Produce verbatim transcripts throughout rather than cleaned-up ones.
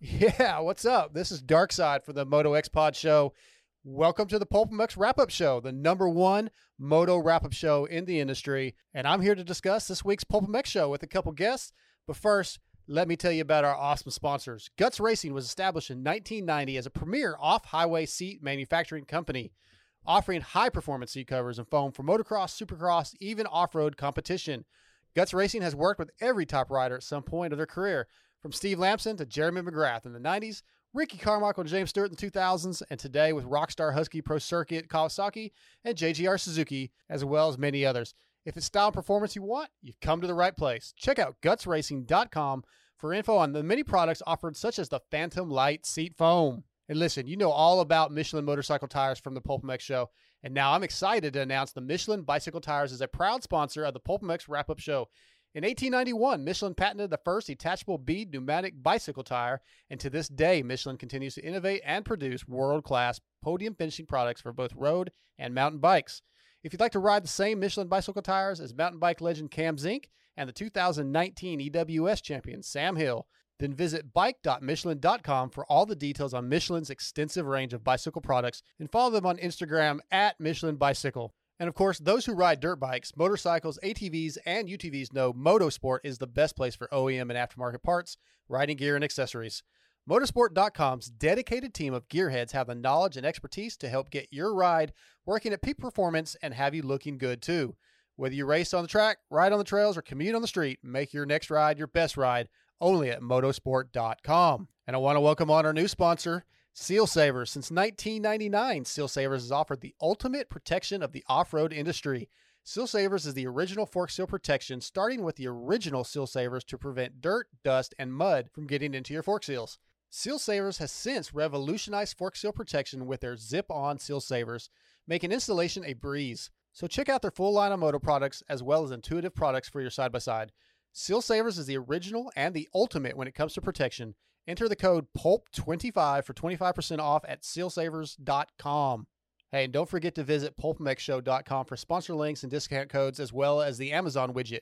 Yeah, what's up? This is Darkseid for the Moto X Pod Show. Welcome to the Pulp M X Wrap-Up Show, the number one moto wrap-up show in the industry. And I'm here to discuss this week's Pulp M X Show with a couple guests. But first, let me tell you about our awesome sponsors. Guts Racing was established in nineteen ninety as a premier off-highway seat manufacturing company, offering high-performance seat covers and foam for motocross, supercross, even off-road competition. Guts Racing has worked with every top rider at some point of their career, from Steve Lampson to Jeremy McGrath in the nineties, Ricky Carmichael and James Stewart in the two thousands, and today with Rockstar Husky Pro Circuit Kawasaki and J G R Suzuki, as well as many others. If it's style and performance you want, you've come to the right place. Check out Guts Racing dot com for info on the many products offered, such as the Phantom Light Seat Foam. And listen, you know all about Michelin motorcycle tires from the Pulp M X Show, and now I'm excited to announce the Michelin Bicycle Tires is a proud sponsor of the Pulp M X Wrap-Up Show. In eighteen ninety-one, Michelin patented the first detachable bead pneumatic bicycle tire, and to this day, Michelin continues to innovate and produce world-class podium finishing products for both road and mountain bikes. If you'd like to ride the same Michelin bicycle tires as mountain bike legend Cam Zink and the two thousand nineteen E W S champion Sam Hill, then visit bike dot michelin dot com for all the details on Michelin's extensive range of bicycle products, and follow them on Instagram at Michelin Bicycle. And of course, those who ride dirt bikes, motorcycles, A T Vs, and U T Vs know Motosport is the best place for O E M and aftermarket parts, riding gear, and accessories. Motosport dot com's dedicated team of gearheads have the knowledge and expertise to help get your ride working at peak performance and have you looking good too. Whether you race on the track, ride on the trails, or commute on the street, make your next ride your best ride only at Motosport dot com. And I want to welcome on our new sponsor, Seal Savers. Since nineteen ninety-nine, Seal Savers has offered the ultimate protection of the off-road industry. Seal Savers is the original fork seal protection, starting with the original Seal Savers to prevent dirt, dust, and mud from getting into your fork seals. Seal Savers has since revolutionized fork seal protection with their zip-on Seal Savers, making installation a breeze. So check out their full line of moto products as well as intuitive products for your side-by-side. Seal Savers is the original and the ultimate when it comes to protection. Enter the code Pulp twenty-five for twenty-five percent off at seal savers dot com. Hey, and don't forget to visit Pulp M X Show dot com for sponsor links and discount codes, as well as the Amazon widget.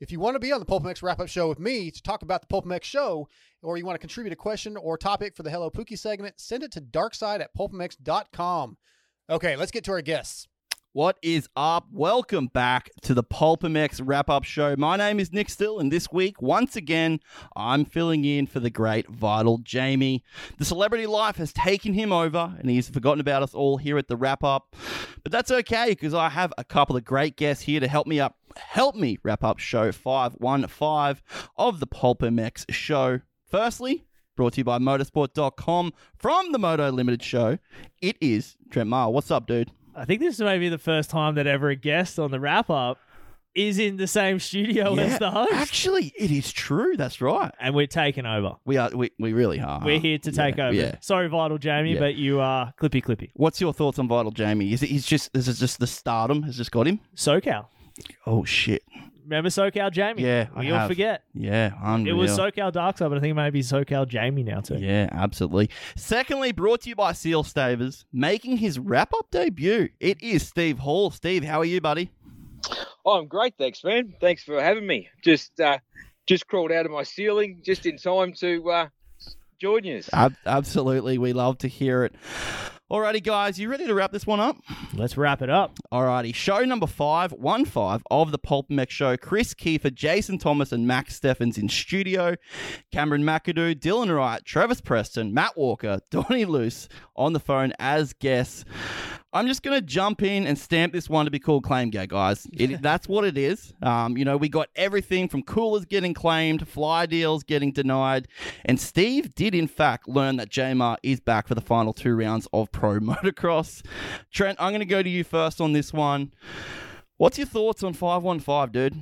If you want to be on the Pulp M X Wrap-Up Show with me to talk about the Pulp M X Show, or you want to contribute a question or topic for the Hello Pookie segment, send it to darkside at Pulp M X dot com. Okay, let's get to our guests. What is up? Welcome back to the Pulp M X Wrap-Up Show. My name is Nick Still, and this week, once again, I'm filling in for the great Vital Jamie. The celebrity life has taken him over, and he's forgotten about us all here at the Wrap-Up. But that's okay, because I have a couple of great guests here to help me up, help me wrap up show five one five of the Pulp M X Show. Firstly, brought to you by Motosport dot com from the Moto Limited Show, it is Trent Maher. What's up, dude? I think this may be the first time that ever a guest on the wrap-up is in the same studio yeah, as the host. Actually, it is true. That's right. And we're taking over. We are. We, we really are. We're here to take yeah, over. Yeah. Sorry, Vital Jamie, yeah. but you are clippy clippy. What's your thoughts on Vital Jamie? Is it? He's just. Is it just the stardom has just got him? SoCal. Oh shit. Remember SoCal Jamie? Yeah, we I all have. forget. Yeah, unreal. It was SoCal Darkside, but I think it may be SoCal Jamie now too. Yeah, absolutely. Secondly, brought to you by Seal Savers, making his wrap-up debut. It is Steve Hall. Steve, how are you, buddy? Oh, I'm great, thanks, man. Thanks for having me. Just, uh, just crawled out of my ceiling just in time to uh, join you. Ab- absolutely, we love to hear it. Alrighty, guys, you ready to wrap this one up? Let's wrap it up. Alrighty, show number five one five of the Pulp M X Show. Chris Kiefer, Jason Thomas, and Max Steffens in studio. Cameron McAdoo, Dylan Wright, Travis Preston, Matt Walker, Donnie Luce on the phone as guests. I'm just going to jump in and stamp this one to be called Claim Gate, guys. It, that's what it is. Um, you know, we got everything from coolers getting claimed, fly deals getting denied, and Steve did, in fact, learn that J M R is back for the final two rounds of Pro Motocross. Trent, I'm going to go to you first on this one. What's your thoughts on five one five, dude?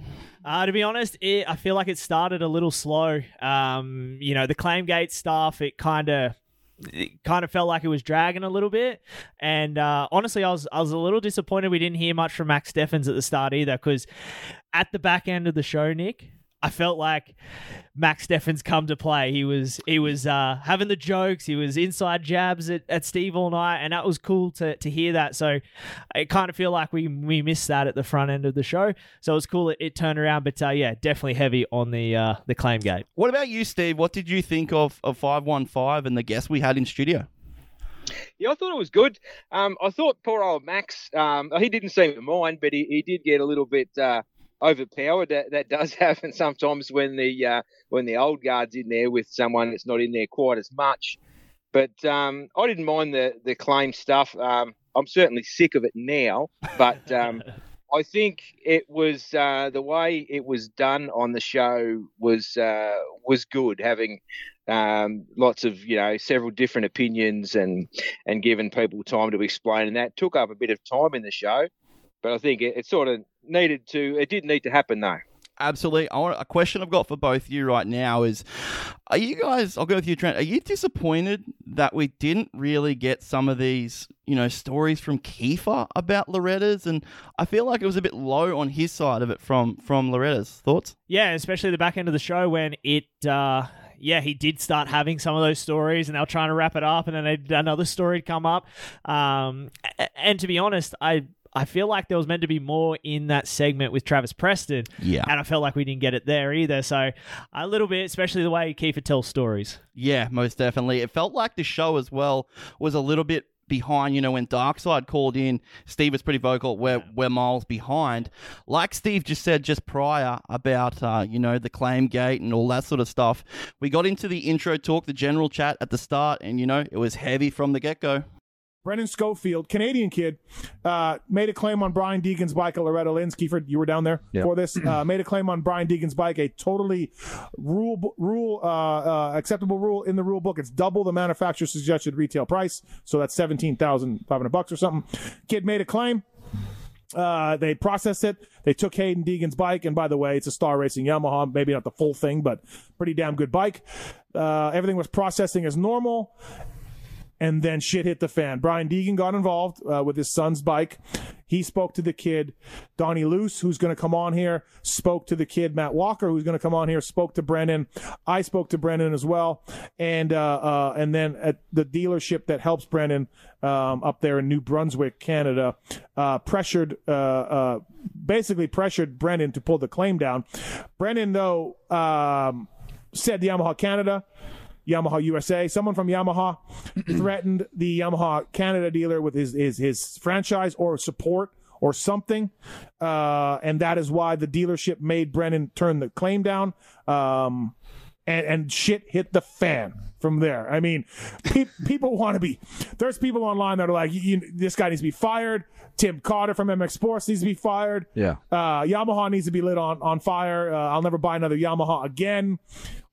Uh, to be honest, it, I feel like it started a little slow. Um, you know, the Claimgate stuff, it kind of it kind of felt like it was dragging a little bit. And uh, honestly, I was I was a little disappointed we didn't hear much from Max Steffens at the start either, because at the back end of the show, Nick, I felt like Max Steffens come to play. He was he was uh, having the jokes. He was inside jabs at, at Steve all night, and that was cool to to hear that. So it kind of feel like we we missed that at the front end of the show. So it was cool it, it turned around, but uh, yeah, definitely heavy on the uh, the claim gate. What about you, Steve? What did you think of of five one five and the guests we had in studio? Yeah, I thought it was good. Um, I thought poor old Max, um, he didn't seem to mind, but he, he did get a little bit... Uh, overpowered. That that does happen sometimes when the uh, when the old guard's in there with someone that's not in there quite as much. But um, I didn't mind the the claim stuff. Um, I'm certainly sick of it now, but um, I think it was uh, the way it was done on the show was uh, was good. Having um, lots of you know several different opinions and and giving people time to explain, and that took up a bit of time in the show. But I think it, it sort of needed to, it did need to happen though. Absolutely. I want a question I've got for both of you right now is, are you guys, I'll go with you, Trent, are you disappointed that we didn't really get some of these, you know, stories from Kiefer about Loretta's? And I feel like it was a bit low on his side of it from, from Loretta's. Thoughts? Yeah, especially the back end of the show when it, uh, yeah, he did start having some of those stories, and they were trying to wrap it up, and then another story had come up. Um, and to be honest, I... I feel like there was meant to be more in that segment with Travis Preston. Yeah. And I felt like we didn't get it there either. So a little bit, especially the way Kiefer tells stories. Yeah, most definitely. It felt like the show as well was a little bit behind, you know, when Darkseid called in, Steve was pretty vocal, we're, we're miles behind. Like Steve just said just prior about, uh, you know, the claim gate and all that sort of stuff. We got into the intro talk, the general chat at the start, and, you know, it was heavy from the get-go. Brennan Schofield, Canadian kid, uh, made a claim on Brian Deegan's bike at Loretta Lynn's. Kiefer, you were down there yep. for this. Uh, made a claim on Brian Deegan's bike, a totally rule rule uh, uh, acceptable rule in the rule book. It's double the manufacturer's suggested retail price, so that's seventeen thousand five hundred bucks or something. Kid made a claim. Uh, they processed it. They took Hayden Deegan's bike, and by the way, it's a Star Racing Yamaha. Maybe not the full thing, but pretty damn good bike. Uh, everything was processing as normal. And then shit hit the fan. Brian Deegan got involved uh, with his son's bike. He spoke to the kid, Donnie Luce, who's going to come on here, spoke to the kid, Matt Walker, who's going to come on here, spoke to Brennan. I spoke to Brennan as well. And uh, uh, and then at the dealership that helps Brennan um, up there in New Brunswick, Canada, uh, pressured, uh, uh, basically pressured Brennan to pull the claim down. Brennan, though, um, said to Yamaha Canada, Yamaha U S A, someone from Yamaha threatened the Yamaha Canada dealer with his his, his franchise or support or something, uh, and that is why the dealership made Brennan turn the claim down, um, and, and shit hit the fan from there. I mean, pe- people want to be – there's people online that are like, you, this guy needs to be fired. Tim Carter from M X Sports needs to be fired. Yeah, uh, Yamaha needs to be lit on, on fire. Uh, I'll never buy another Yamaha again.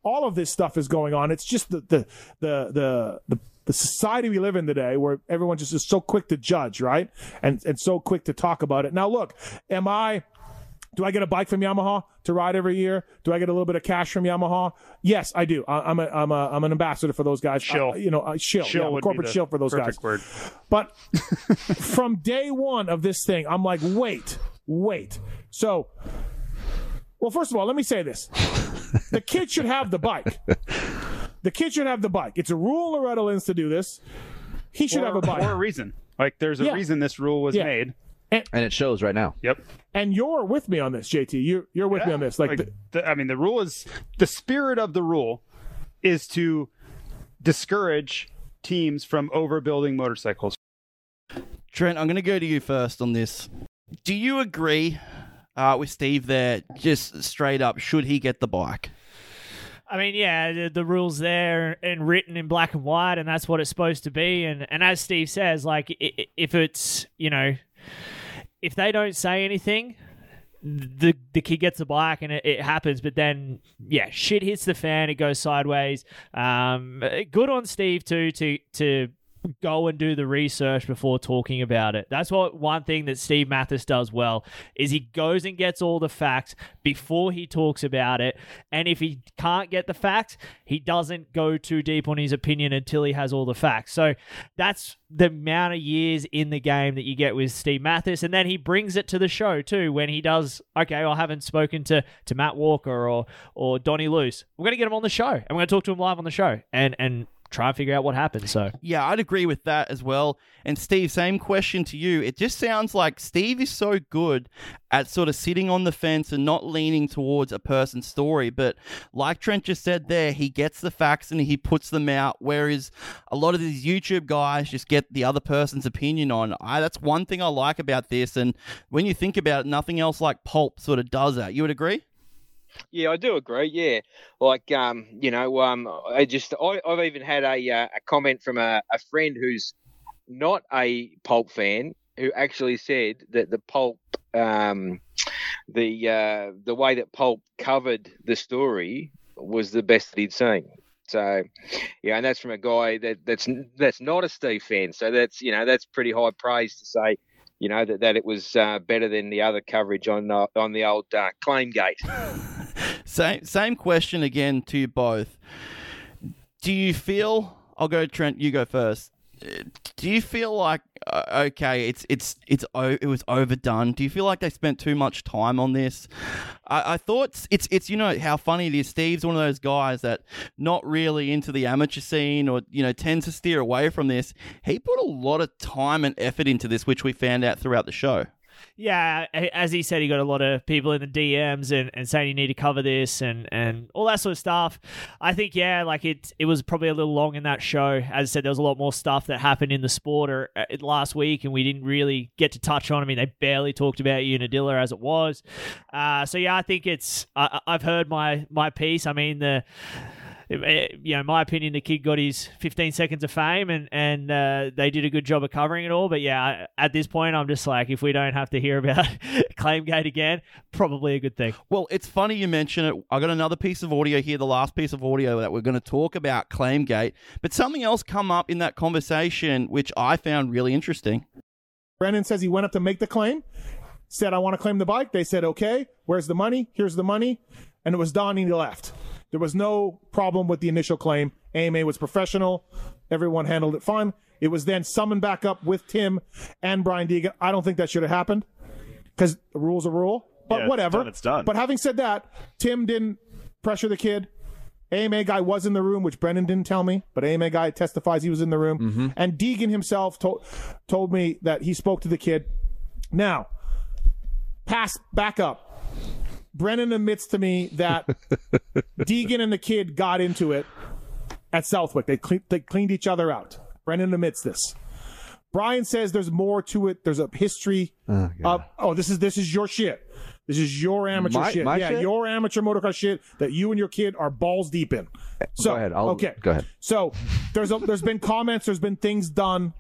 All of this stuff is going on. It's just the the the the the, the society we live in today, where everyone just is so quick to judge, right? And and so quick to talk about it. Now, look, am I? Do I get a bike from Yamaha to ride every year? Do I get a little bit of cash from Yamaha? Yes, I do. I, I'm a I'm a I'm an ambassador for those guys. Shill, I, you know, uh, shill, shill yeah, corporate shill for those guys. Word. But from day one of this thing, I'm like, wait, wait. So, well, first of all, let me say this. The kid should have the bike. The kid should have the bike. It's a rule Loretta Lynn's to do this. He should or, have a bike. For a reason. Like, there's a yeah. reason this rule was yeah. made. And, and it shows right now. Yep. And you're with me on this, J T. You're, you're with yeah. me on this. Like, like the, the, I mean, the rule is... The spirit of the rule is to discourage teams from overbuilding motorcycles. Trent, I'm going to go to you first on this. Do you agree... Uh, with Steve there, just straight up, should he get the bike? I mean, yeah, the, the rule's there and written in black and white, and that's what it's supposed to be. And, and as Steve says, like, if it's, you know, if they don't say anything... The the kid gets a bike and it, it happens, but then, yeah, shit hits the fan, it goes sideways. Um, good on Steve, too, to to go and do the research before talking about it. That's what one thing that Steve Mathis does well is he goes and gets all the facts before he talks about it. And if he can't get the facts, he doesn't go too deep on his opinion until he has all the facts. So that's the amount of years in the game that you get with Steve Mathis. And then he brings it to the show too, when he does, okay, I haven't spoken to, to Matt Walker or, or Donnie Luce. We're going to get him on the show. I'm going to talk to him live on the show and, and, try and figure out what happened. So yeah, I'd agree with that as well. And Steve, same question to you. It just sounds like Steve is so good at sort of sitting on the fence and not leaning towards a person's story. But like Trent just said there, he gets the facts and he puts them out, whereas a lot of these YouTube guys just get the other person's opinion on. I, that's one thing I like about this. And when you think about it, nothing else like Pulp sort of does that. You would agree? Yeah, I do agree. Yeah, like um, you know, um, I just I, I've even had a uh, a comment from a, a friend who's not a Pulp fan who actually said that the Pulp, um, the uh, the way that Pulp covered the story was the best that he'd seen. So, yeah, and that's from a guy that that's that's not a Steve fan. So that's you know that's pretty high praise to say. You know that that it was uh, better than the other coverage on uh, on the old uh, Claimgate. Same same question again to you both. Do you feel? I'll go, Trent. You go first. Do you feel like uh, okay, it's it's it's oh, it was overdone? Do you feel like they spent too much time on this? I, I thought it's, it's it's you know how funny it is. Steve's one of those guys that not really into the amateur scene or you know tends to steer away from this. He put a lot of time and effort into this, which we found out throughout the show. Yeah, as he said, he got a lot of people in the D Ms and, and saying you need to cover this and, and all that sort of stuff. I think, yeah, like it it was probably a little long in that show. As I said, there was a lot more stuff that happened in the sport or, uh, last week, and we didn't really get to touch on. I mean, they barely talked about Unadilla as it was. Uh, so, yeah, I think it's... I, I've heard my, my piece. I mean, the... You know, my opinion, the kid got his fifteen seconds of fame and, and uh, they did a good job of covering it all. But yeah, at this point, I'm just like, if we don't have to hear about Claimgate again, probably a good thing. Well, it's funny you mention it. I got another piece of audio here, the last piece of audio that we're going to talk about Claimgate. But something else come up in that conversation, which I found really interesting. Brennan says he went up to make the claim, said, I want to claim the bike. They said, okay, where's the money? Here's the money. And it was Donnie who left. There was no problem with the initial claim. A M A was professional. Everyone handled it fine. It was then summoned back up with Tim and Brian Deegan. I don't think that should have happened because the rule's a rule, but yeah, whatever. It's done, it's done. But having said that, Tim didn't pressure the kid. A M A guy was in the room, which Brennan didn't tell me, but A M A guy testifies he was in the room. Mm-hmm. And Deegan himself told told me that he spoke to the kid. Now, pass back up. Brennan admits to me that Deegan and the kid got into it at Southwick. They, cle- they cleaned each other out. Brennan admits this. Brian says there's more to it. There's a history oh, of, oh, this is this is your shit. This is your amateur my, shit. My yeah, shit? Your amateur motocross shit that you and your kid are balls deep in. So, go ahead. I'll, okay. Go ahead. So there's a, there's been comments. There's been things done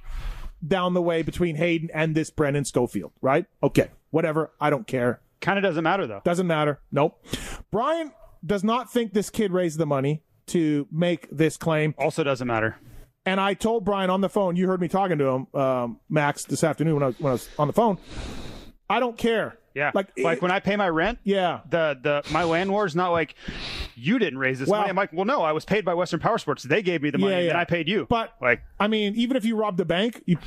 down the way between Hayden and this Brennan Schofield, right? Okay. Whatever. I don't care. Kind of doesn't matter, though. Doesn't matter. Nope. Brian does not think this kid raised the money to make this claim. Also doesn't matter. And I told Brian on the phone, you heard me talking to him, um, Max, this afternoon when I, when I was on the phone. I don't care. Yeah. Like, like it, when I pay my rent, yeah. the the my landlord's not like, you didn't raise this well, money. I'm like, well, no, I was paid by Western Power Sports. They gave me the money, yeah, yeah. and I paid you. But, like, I mean, even if you robbed a bank, you...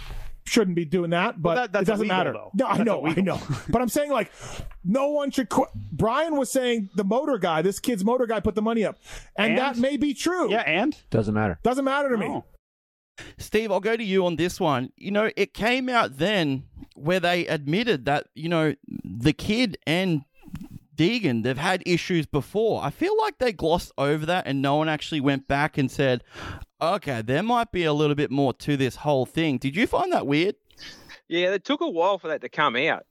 shouldn't be doing that, but well, that, that's it doesn't illegal, matter. Though. No, I that's know, illegal. I know. But I'm saying, like, no one should qu- Brian was saying the motor guy, this kid's motor guy put the money up. And, and? that may be true. Yeah, and? Doesn't matter. Doesn't matter to no. me. Steve, I'll go to you on this one. You know, it came out then where they admitted that, you know, the kid and Deegan, they've had issues before. I feel like they glossed over that and no one actually went back and said, okay, there might be a little bit more to this whole thing. Did you find that weird? Yeah, it took a while for that to come out.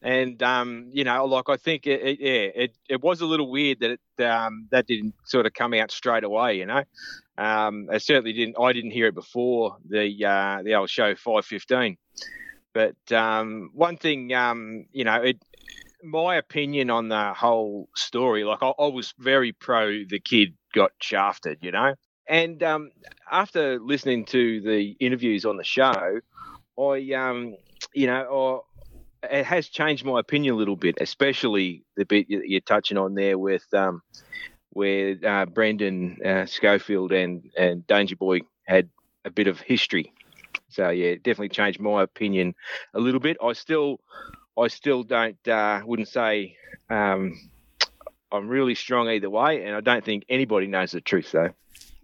And, um, you know, like I think, it, it, yeah, it, it was a little weird that it, um, that didn't sort of come out straight away, you know. Um, I certainly didn't, I didn't hear it before the uh, the old show five fifteen. But um, one thing, um, you know, it, my opinion on the whole story, like I, I was very pro the kid got shafted, you know. And um, after listening to the interviews on the show, I, um, you know, I, it has changed my opinion a little bit, especially the bit you're touching on there with um, where uh, Brendan uh, Schofield and, and Danger Boy had a bit of history. So, yeah, it definitely changed my opinion a little bit. I still I still don't uh, – wouldn't say um, I'm really strong either way, and I don't think anybody knows the truth, though.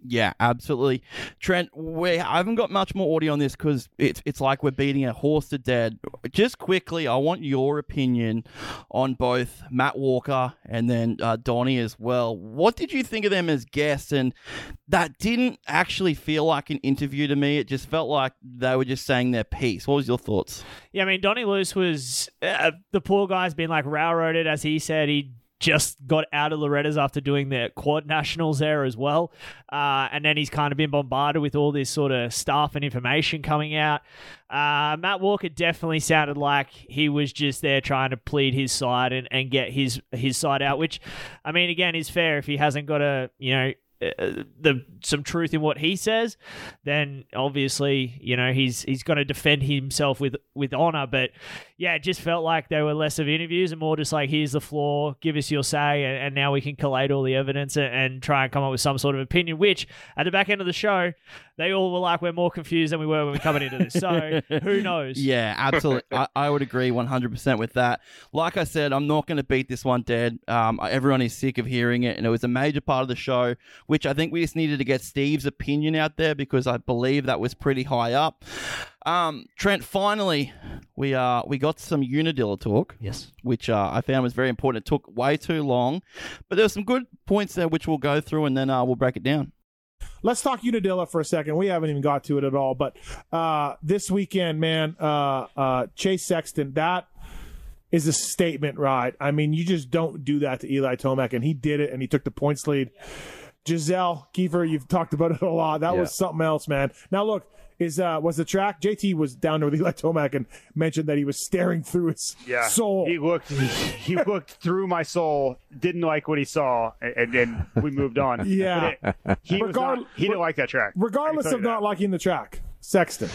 Yeah, absolutely. Trent, we I haven't got much more audio on this because it's, it's like we're beating a horse to death. Just quickly, I want your opinion on both Matt Walker and then uh, Donnie as well. What did you think of them as guests? And that didn't actually feel like an interview to me. It just felt like they were just saying their piece. What was your thoughts? Yeah, I mean, Donnie Luce was... Uh, the poor guy's been like railroaded, as he said. He... just got out of Loretta's after doing the quad nationals there as well. Uh, and then he's kind of been bombarded with all this sort of stuff and information coming out. Uh, Matt Walker definitely sounded like he was just there trying to plead his side and, and get his, his side out, which, I mean, again, is fair if he hasn't got a, you know, Uh, the some truth in what he says, then obviously, you know, he's he's going to defend himself with with honor. But yeah, it just felt like they were less of interviews and more just like, here's the floor, give us your say, and, and now we can collate all the evidence and, and try and come up with some sort of opinion, which at the back end of the show they all were like, we're more confused than we were when we were coming into this. So who knows? Yeah, absolutely. I, I would agree one hundred percent with that. Like I said, I'm not going to beat this one dead. Um, everyone is sick of hearing it, and it was a major part of the show, which I think we just needed to get Steve's opinion out there because I believe that was pretty high up. Um, Trent, finally, we uh, we got some Unadilla talk. Yes. Which uh, I found was very important. It took way too long, but there were some good points there which we'll go through, and then uh, we'll break it down. Let's talk Unadilla for a second. We haven't even got to it at all, but uh, this weekend, man, uh, uh, Chase Sexton, that is a statement ride. I mean, you just don't do that to Eli Tomac, and he did it, and he took the points lead. Giselle Kiefer, you've talked about it a lot. That yeah. was something else, man. Now look, is uh, was the track? J T was down there with Eli Tomac and mentioned that he was staring through his yeah. soul. He looked, he looked through my soul. Didn't like what he saw, and then we moved on. Yeah, it, he Regard- not, he didn't re- like that track, regardless of not that. liking the track. Sexton,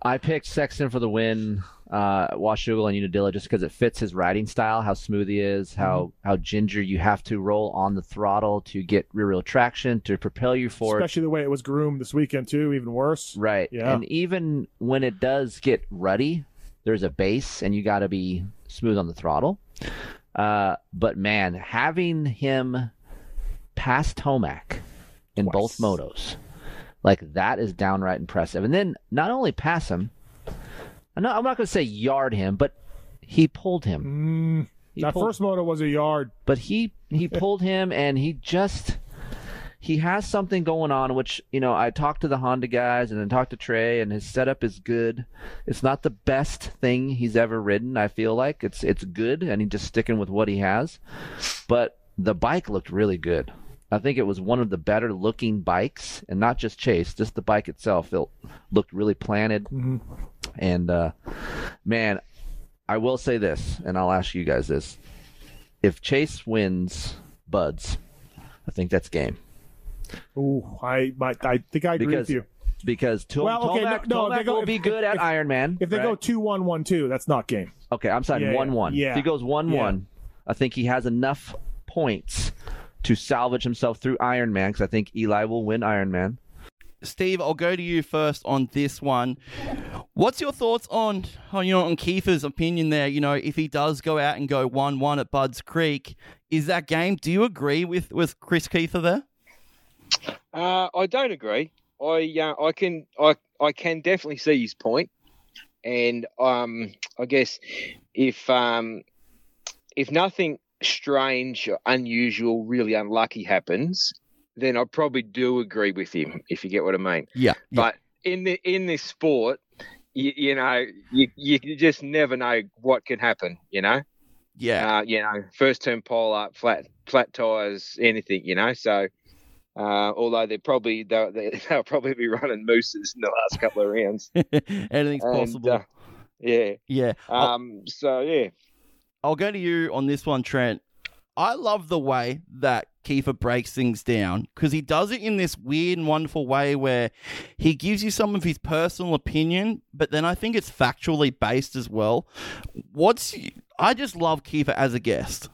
I picked Sexton for the win. Uh, Washougal and Unadilla just because it fits his riding style, how smooth he is, how mm-hmm. how ginger you have to roll on the throttle to get rear wheel traction to propel you forward. Especially the way it was groomed this weekend too, even worse. Right. Yeah. And even when it does get ruddy, there's a base and you got to be smooth on the throttle. Uh, but man, having him pass Tomac in Twice. both motos, like that is downright impressive. And then not only pass him, I'm not, I'm not going to say yard him, but he pulled him. Mm, he that pulled, first moto was a yard. But he, he pulled him, and he just – he has something going on, which, you know, I talked to the Honda guys and then talked to Trey, and his setup is good. It's not the best thing he's ever ridden, I feel like. It's, it's good, and he's just sticking with what he has. But the bike looked really good. I think it was one of the better-looking bikes, and not just Chase, just the bike itself. It looked really planted. Mm-hmm. And, uh, man, I will say this, and I'll ask you guys this. If Chase wins Buds, I think that's game. Oh, I I think I agree because, with you. Because Tomac well, okay, no, no, will if, be good at if, Iron Man. If they right? go two one one two, that's not game. Okay, I'm sorry, one one. Yeah, one, one. Yeah. If he goes one one, yeah. I think he has enough points to salvage himself through Iron Man, because I think Eli will win Iron Man. Steve, I'll go to you first on this one. What's your thoughts on, on you know, on Kiefer's opinion there? You know, if he does go out and go one one at Buds Creek, is that game? Do you agree with, with Chris Kiefer there? Uh, I don't agree. I uh, I can I I can definitely see his point, and um I guess if um if nothing strange or unusual, really unlucky happens, then I probably do agree with him, if you get what I mean. Yeah. But yeah. in the in this sport, you, you know, you you just never know what can happen. You know. Yeah. Uh, you know, first turn pole up, flat flat tires, anything. You know. So, uh, although they're probably they'll, they'll probably be running mooses in the last couple of rounds. Anything's and, possible. Uh, yeah. Yeah. Um. I'll, so yeah. I'll go to you on this one, Trent. I love the way that Kiefer breaks things down, because he does it in this weird and wonderful way where he gives you some of his personal opinion, but then I think it's factually based as well. What's I just love Kiefer as a guest.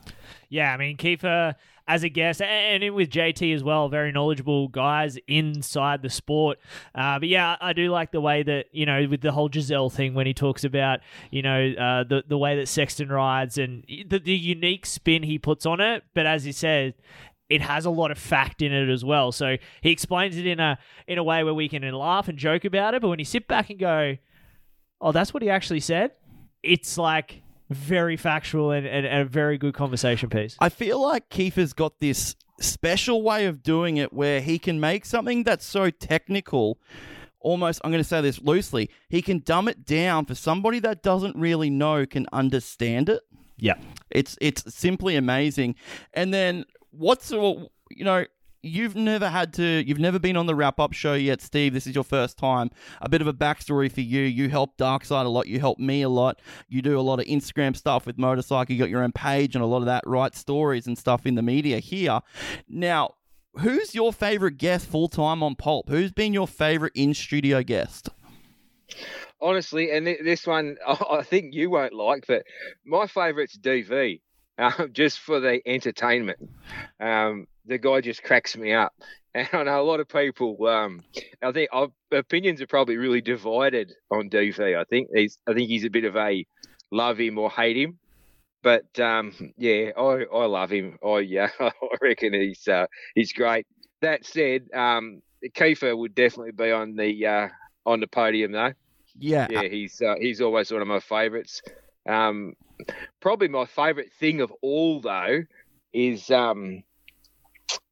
Yeah, I mean, Kiefer as a guest, and, and with J T as well, very knowledgeable guys inside the sport. Uh, but yeah, I do like the way that, you know, with the whole Giselle thing, when he talks about, you know, uh, the, the way that Sexton rides and the, the unique spin he puts on it. But as he said, it has a lot of fact in it as well. So he explains it in a in a way where we can laugh and joke about it. But when you sit back and go, oh, that's what he actually said, it's like very factual and, and, and a very good conversation piece. I feel like Kiefer's got this special way of doing it where he can make something that's so technical, almost, I'm going to say this loosely, he can dumb it down for somebody that doesn't really know can understand it. Yeah. It's, it's simply amazing. And then what's, you know, you've never had to, you've never been on the wrap-up show yet, Steve. This is your first time. A bit of a backstory for you. You help Darkseid a lot. You help me a lot. You do a lot of Instagram stuff with motorcycle. You got your own page and a lot of that, write stories and stuff in the media here. Now, who's your favorite guest full-time on Pulp? Who's been your favorite in-studio guest? Honestly, and this one I think you won't like, but my favorite's D V. Um, just for the entertainment. Um, the guy just cracks me up. And I know a lot of people, um, I think our opinions are probably really divided on D V. I think he's, I think he's a bit of a love him or hate him. But, um, yeah, I, I love him. I, yeah, I reckon he's uh, he's great. That said, um, Kiefer would definitely be on the uh, on the podium, though. Yeah. Yeah, he's, uh, he's always one of my favourites. Um, probably my favourite thing of all, though, is um,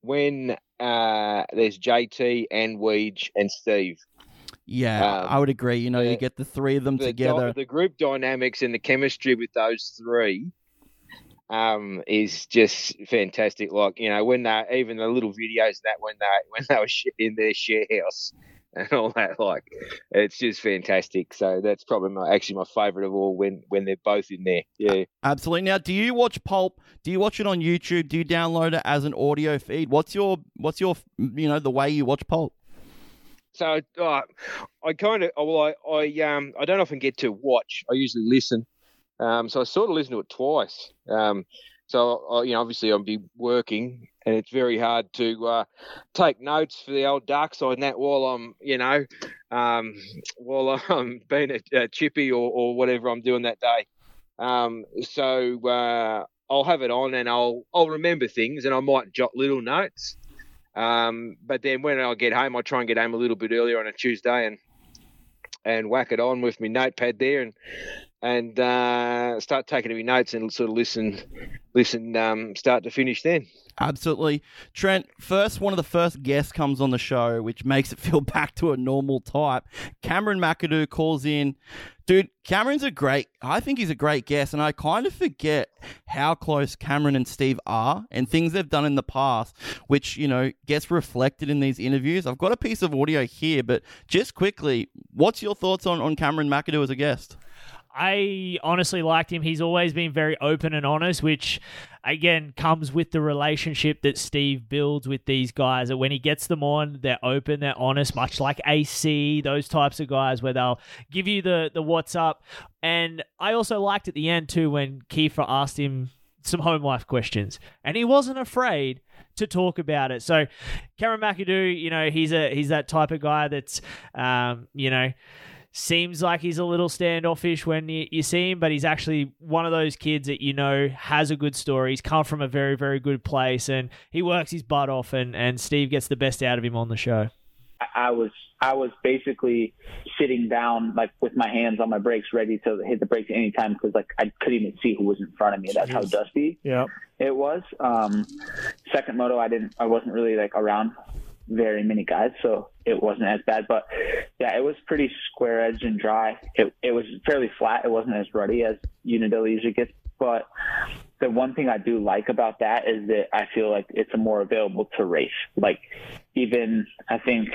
when uh, there's J T and Weege and Steve. Yeah, um, I would agree. You know, the, you get the three of them the, together. The group dynamics and the chemistry with those three um, is just fantastic. Like, you know, when they, even the little videos that when they when they were in their share house and all that, like, it's just fantastic. So that's probably my, actually my favourite of all, when, when they're both in there. Yeah, absolutely. Now, do you watch Pulp? Do you watch it on YouTube? Do you download it as an audio feed? What's your, what's your, you know, the way you watch Pulp? So uh, I kind of, well, I, I, um, I don't often get to watch. I usually listen. Um, so I sort of listen to it twice. Um, so I, you know, obviously I'll be working. And it's very hard to uh, take notes for the old Darkseid and that while I'm, you know, um, while I'm being a, a chippy or, or whatever I'm doing that day. Um, so uh, I'll have it on and I'll I'll remember things and I might jot little notes. Um, but then when I get home, I try and get home a little bit earlier on a Tuesday and and whack it on with my notepad there and and uh, start taking my notes and sort of listen listen um, start to finish then. Absolutely. Trent, first, one of the first guests comes on the show, which makes it feel back to a normal type. Cameron McAdoo calls in. Dude, Cameron's a great, I think he's a great guest, and I kind of forget how close Cameron and Steve are and things they've done in the past, which, you know, gets reflected in these interviews. I've got a piece of audio here, but just quickly, what's your thoughts on, on Cameron McAdoo as a guest? I honestly liked him. He's always been very open and honest, which, again, comes with the relationship that Steve builds with these guys. That when he gets them on, they're open, they're honest, much like A C, those types of guys where they'll give you the, the what's up. And I also liked at the end, too, when Kiefer asked him some home life questions, and he wasn't afraid to talk about it. So Cameron McAdoo, you know, he's a he's that type of guy that's, um, you know, seems like he's a little standoffish when you, you see him, but he's actually one of those kids that, you know, has a good story. He's come from a very, very good place, and he works his butt off, and, and Steve gets the best out of him on the show. I was I was basically sitting down, like, with my hands on my brakes, ready to hit the brakes any time, because, like, I couldn't even see who was in front of me. That's how dusty yeah. it was. Um, second moto, I didn't, I wasn't really, like, around very many guys, so it wasn't as bad. But yeah, it was pretty square edge and dry. It it was fairly flat. It wasn't as ruddy as Unadilla usually gets. But the one thing I do like about that is that I feel like it's a more available to race. Like, even I think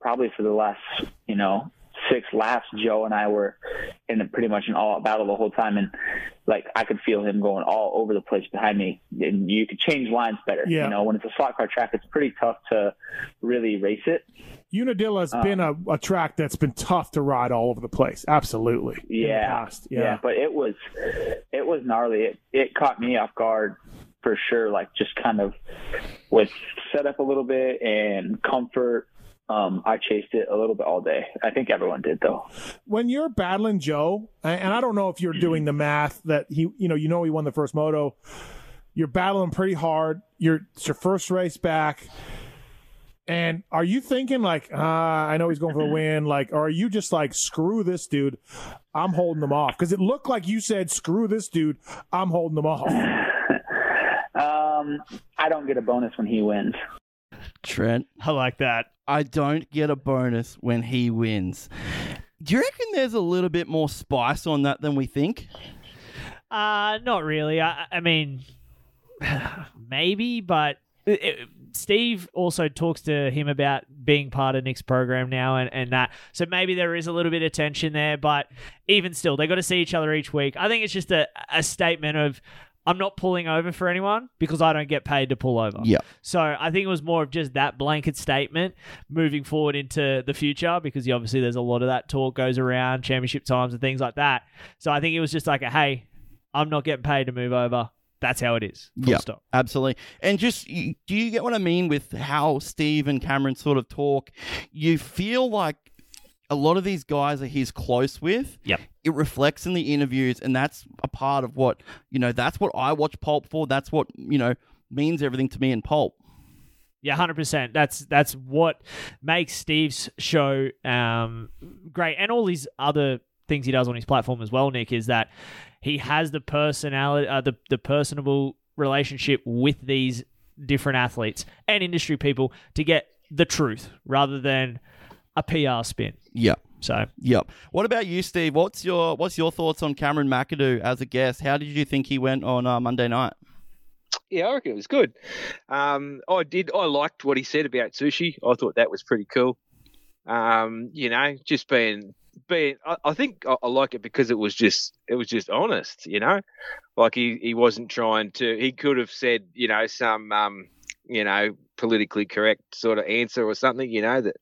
probably for the last, you know, six laps, Joe and I were in a, pretty much an all-out battle the whole time, and like I could feel him going all over the place behind me, and you could change lines better. Yeah. You know, when it's a slot car track, it's pretty tough to really race it. Unadilla has um, been a, a track that's been tough to ride all over the place. Absolutely. Yeah. Yeah. Yeah. But it was, it was gnarly. It, it caught me off guard for sure. Like just kind of with setup a little bit and comfort. Um, I chased it a little bit all day. I think everyone did, though. When you're battling Joe, and I don't know if you're doing the math that he, you know, you know he won the first moto. You're battling pretty hard. You're, it's your first race back. And are you thinking like, ah, I know he's going for the win. Like, or are you just like, screw this dude, I'm holding him off? Because it looked like you said, screw this dude, I'm holding him off. um, I don't get a bonus when he wins. Trent, I like that. I don't get a bonus when he wins. Do you reckon there's a little bit more spice on that than we think? Uh, not really. I, I mean, maybe, but it, it, Steve also talks to him about being part of Nick's program now and, and that. So maybe there is a little bit of tension there, but even still, they got to see each other each week. I think it's just a, a statement of, I'm not pulling over for anyone because I don't get paid to pull over. Yeah. So I think it was more of just that blanket statement moving forward into the future, because obviously there's a lot of that talk goes around championship times and things like that. So I think it was just like, a, hey, I'm not getting paid to move over. That's how it is. Yeah, stop. Absolutely. And just, do you get what I mean with how Steve and Cameron sort of talk? You feel like a lot of these guys are he's close with. Yep. It reflects in the interviews, and that's a part of what, you know, that's what I watch Pulp for. That's what, you know, means everything to me in Pulp. Yeah, one hundred percent. That's that's what makes Steve's show um, great. And all these other things he does on his platform as well, Nick, is that he has the personality, uh, the, the personable relationship with these different athletes and industry people to get the truth rather than a P R spin. Yeah. So. Yep. What about you, Steve? What's your What's your thoughts on Cameron McAdoo as a guest? How did you think he went on uh, Monday night? Yeah, I reckon it was good. Um, I did. I liked what he said about sushi. I thought that was pretty cool. Um, you know, just being being. I, I think I, I like it because it was just it was just honest. You know, like he he wasn't trying to. He could have said, you know, some um, you know, politically correct sort of answer or something. You know that.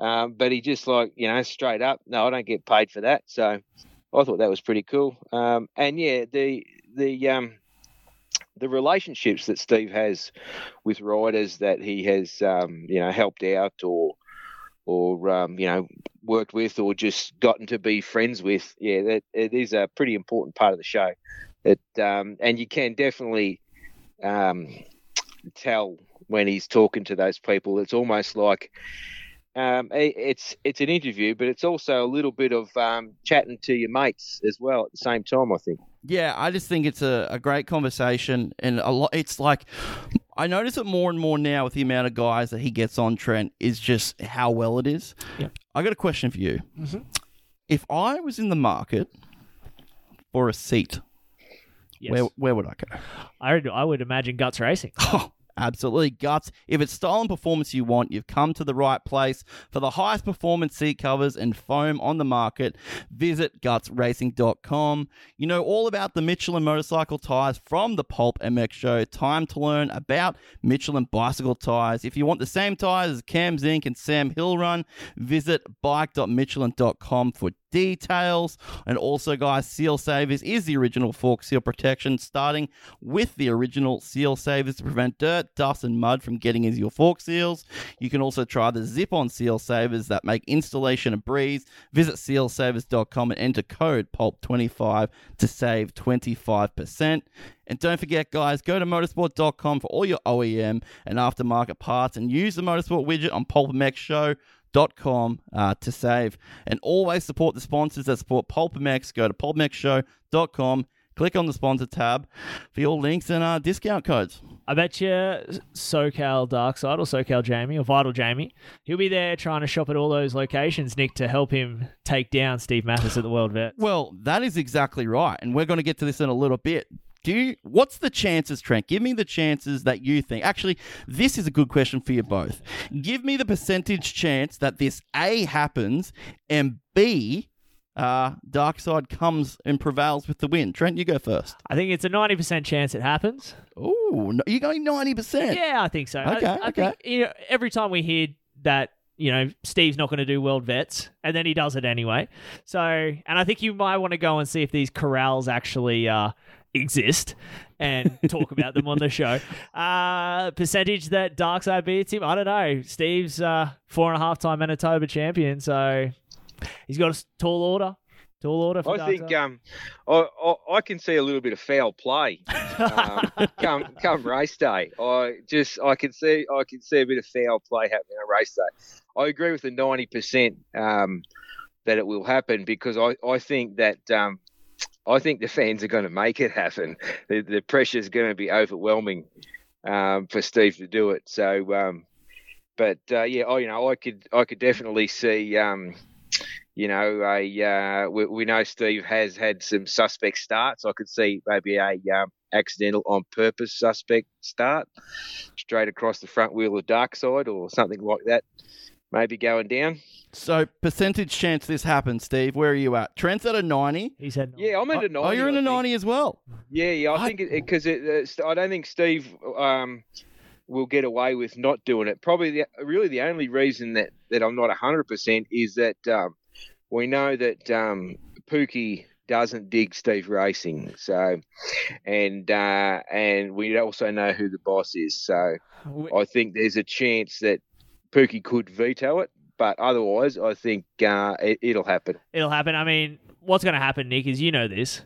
Um, but he just like, you know, straight up, no, I don't get paid for that. So I thought that was pretty cool. Um, and yeah, the the um, the relationships that Steve has with riders that he has, um, you know, helped out or or um, you know, worked with or just gotten to be friends with. Yeah, that it is a pretty important part of the show. It um, and you can definitely um, tell when he's talking to those people. It's almost like. Um, it's it's an interview, but it's also a little bit of um, chatting to your mates as well at the same time, I think. Yeah, I just think it's a, a great conversation, and a lot. It's like I notice it more and more now with the amount of guys that he gets on. Trent, is just how well it is. Yeah. I got a question for you. Mm-hmm. If I was in the market for a seat, yes. where where would I go? I would, I would imagine Guts Racing. Oh. Absolutely, Guts. If it's style and performance you want, you've come to the right place. For the highest performance seat covers and foam on the market, visit Guts Racing dot com. You know all about the Michelin motorcycle tires from the Pulp M X Show. Time to learn about Michelin bicycle tires. If you want the same tires as Cam Zink and Sam Hill run, visit bike dot michelin dot com for details. And also, guys, Seal Savers is the original fork seal protection, starting with the original Seal Savers to prevent dirt, dust, and mud from getting into your fork seals. You can also try the zip-on Seal Savers that make installation a breeze. Visit seal savers dot com and enter code Pulp twenty-five to save twenty-five percent. And don't forget, guys, go to motorsport dot com for all your O E M and aftermarket parts and use the Motorsport widget on Pulp M X Show dot com uh, to save. And always support the sponsors that support Pulp M X. Go to Pulp M X Show dot com. Click on the sponsor tab for your links and uh, discount codes. I bet you SoCal Darkseid or SoCal Jamie or Vital Jamie, he'll be there trying to shop at all those locations, Nick, to help him take down Steve Mathis at the World Vets. Well, that is exactly right. And we're going to get to this in a little bit. Do you, what's the chances, Trent? Give me the chances that you think. Actually, this is a good question for you both. Give me the percentage chance that this A happens and B, uh, Darkseid comes and prevails with the win. Trent, you go first. I think it's a ninety percent chance it happens. Ooh, you're going ninety percent? Yeah, I think so. Okay, I, I okay. think, you know, every time we hear that, you know, Steve's not going to do World Vets, and then he does it anyway. So, and I think you might want to go and see if these corrals actually uh, exist and talk about them on the show. Uh, percentage that Darkseid beats him, I don't know. Steve's uh, four and a half time Manitoba champion, so he's got a tall order. Tall order for I Darkseid. think um, I, I, I can see a little bit of foul play um, come come race day. I just I can see I can see a bit of foul play happening on race day. I agree with the ninety percent um, that it will happen, because I, I think that um, I think the fans are going to make it happen. The, the pressure is going to be overwhelming um, for Steve to do it. So, um, but uh, yeah, I you know I could I could definitely see. Um, You know, a, uh, we, we know Steve has had some suspect starts. I could see maybe a um, accidental, on purpose suspect start straight across the front wheel of Darkseid or something like that, maybe going down. So percentage chance this happens, Steve. Where are you at? Trent's at a ninety. He's at ninety. Yeah, I'm at a ninety. Oh, you're in a ninety as well. Yeah, yeah. I, I... think because it, it, uh, I don't think Steve um, will get away with not doing it. Probably, the, really, the only reason that, that I'm not one hundred percent is that. Um, We know that um, Pookie doesn't dig Steve Racing, so and uh, and we also know who the boss is. So we- I think there's a chance that Pookie could veto it, but otherwise, I think uh, it, it'll happen. It'll happen. I mean, what's going to happen, Nick? Is you know this.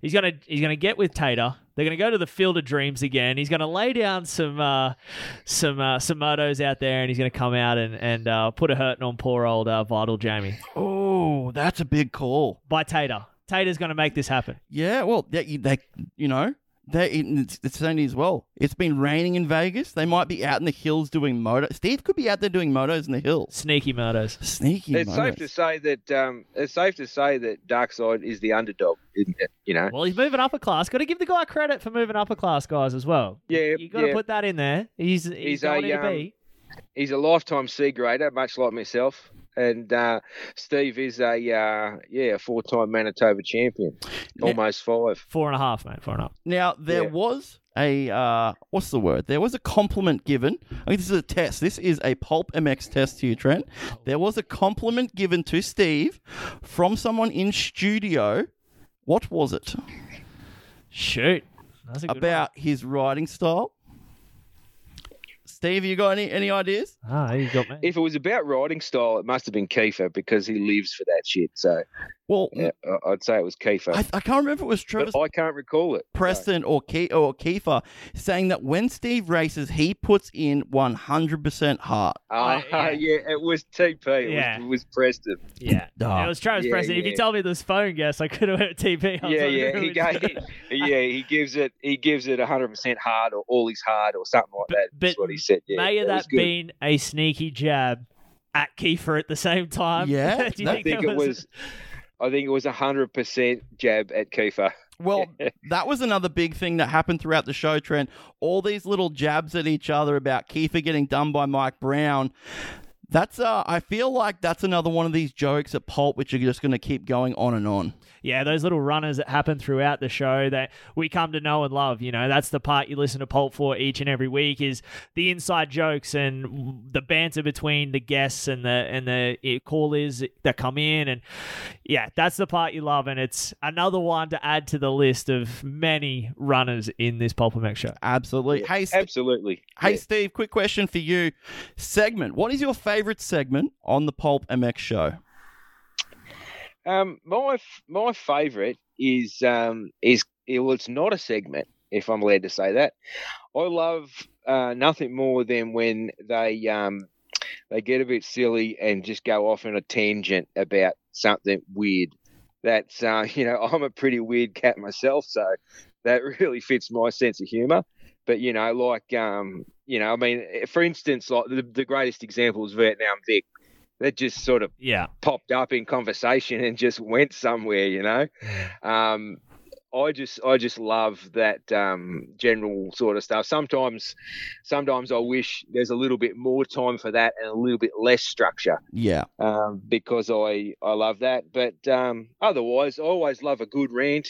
He's gonna he's gonna get with Tater. They're gonna go to the Field of Dreams again. He's gonna lay down some uh, some uh, some motos out there, and he's gonna come out and and uh, put a hurting on poor old uh, Vital Jamie. Oh, that's a big call by Tater. Tater's gonna make this happen. Yeah, well, they, they you know they it's, it's only as well. It's been raining in Vegas. They might be out in the hills doing motos. Steve could be out there doing motos in the hills. Sneaky motos. Sneaky. It's motos. safe to say that um, it's safe to say that Darkseid is the underdog. Isn't it? You know. Well, he's moving up a class. Got to give the guy credit for moving up a class, guys, as well. Yeah, you got to yeah. put that in there. He's he's, he's going a, to be. Um, he's a lifetime C grader, much like myself, and uh, Steve is a uh, yeah a four time Manitoba champion, now, almost five, four and a half, mate, four and a half. Now there yeah. was a uh, what's the word? There was a compliment given. I mean, this is a test. This is a Pulp M X test to you, Trent. There was a compliment given to Steve from someone in studio. What was it? Shoot. That's a good About one. His riding style. Steve, you got any, any ideas? Ah, you got me. If it was about riding style, it must have been Kiefer because he lives for that shit. So, well, yeah, I'd say it was Kiefer. I, I can't remember if it was Travis. But I can't recall it. Preston no. or Ke- or Kiefer saying that when Steve races, he puts in one hundred percent heart. Oh, uh, yeah. yeah, it was T P. It, yeah. was, it was Preston. Yeah, oh. It was Travis yeah, Preston. Yeah. If you told me this phone guess, I could have heard T P. Yeah, like, yeah, he gave, yeah, he gives it, he gives it one hundred percent heart or all his heart or something like but, that. That's but, what he said. Yeah, may that, that been a sneaky jab at Kiefer at the same time? Yeah, Do you think I think it was. was... I think it was a hundred percent jab at Kiefer. Well, that was another big thing that happened throughout the show, Trent. All these little jabs at each other about Kiefer getting done by Mike Brown. That's uh, I feel like that's another one of these jokes at Pulp, which are just going to keep going on and on. Yeah, those little runners that happen throughout the show that we come to know and love. You know, that's the part you listen to Pulp for each and every week is the inside jokes and the banter between the guests and the and the callers that come in. And yeah, that's the part you love. And it's another one to add to the list of many runners in this Pulp M X show. Absolutely. Hey, St- Absolutely. Hey, yeah. Steve, quick question for you. Segment. What is your favorite? Favorite segment on the Pulp M X show? Um, my my favorite is um, is well, it's not a segment, if I'm allowed to say that. I love uh, nothing more than when they um, they get a bit silly and just go off on a tangent about something weird. That's uh, you know I'm a pretty weird cat myself, so that really fits my sense of humor. But you know, like um. You know, I mean, for instance, like the, the greatest example is Vietnam Vic. That just sort of yeah. popped up in conversation and just went somewhere, you know. Um, I just I just love that um, general sort of stuff. Sometimes, sometimes I wish there's a little bit more time for that and a little bit less structure. Yeah, um, because I, I love that. But um, otherwise, I always love a good rant.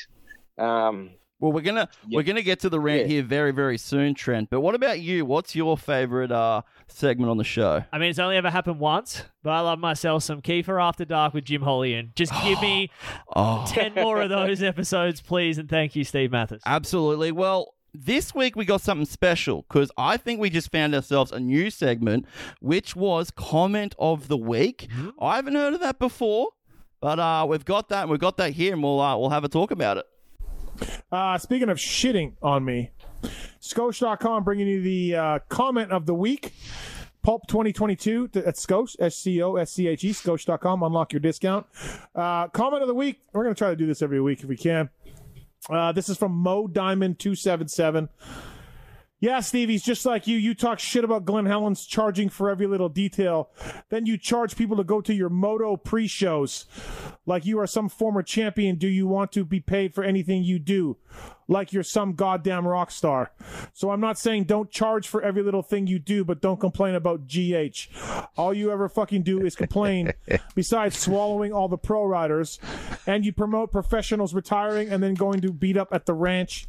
Um, well, we're gonna yeah. we're gonna get to the rant yeah. here very very soon, Trent. But what about you? What's your favourite uh, segment on the show? I mean, it's only ever happened once. But I love myself some Kiefer After Dark with Jim Hollian. Just give me oh. ten more of those episodes, please. And thank you, Steve Mathis. Absolutely. Well, this week we got something special because I think we just found ourselves a new segment, which was Comment of the Week. Mm-hmm. I haven't heard of that before, but uh, we've got that. And we've got that here, and we'll, uh, we'll have a talk about it. Uh, speaking of shitting on me, Scosche dot com bringing you the uh, Comment of the Week. Pulp twenty twenty-two at Scosche, S C O S C H E, Scosche dot com. Unlock your discount. Uh, comment of the week. We're going to try to do this every week if we can. Uh, this is from Mo Diamond two seventy-seven. Yeah, Steve, he's just like you. You talk shit about Glen Helen's charging for every little detail. Then you charge people to go to your moto pre-shows. Like you are some former champion. Do you want to be paid for anything you do? Like you're some goddamn rock star. So I'm not saying don't charge for every little thing you do, but don't complain about G H. All you ever fucking do is complain, besides swallowing all the pro riders. And you promote professionals retiring and then going to beat up at the ranch.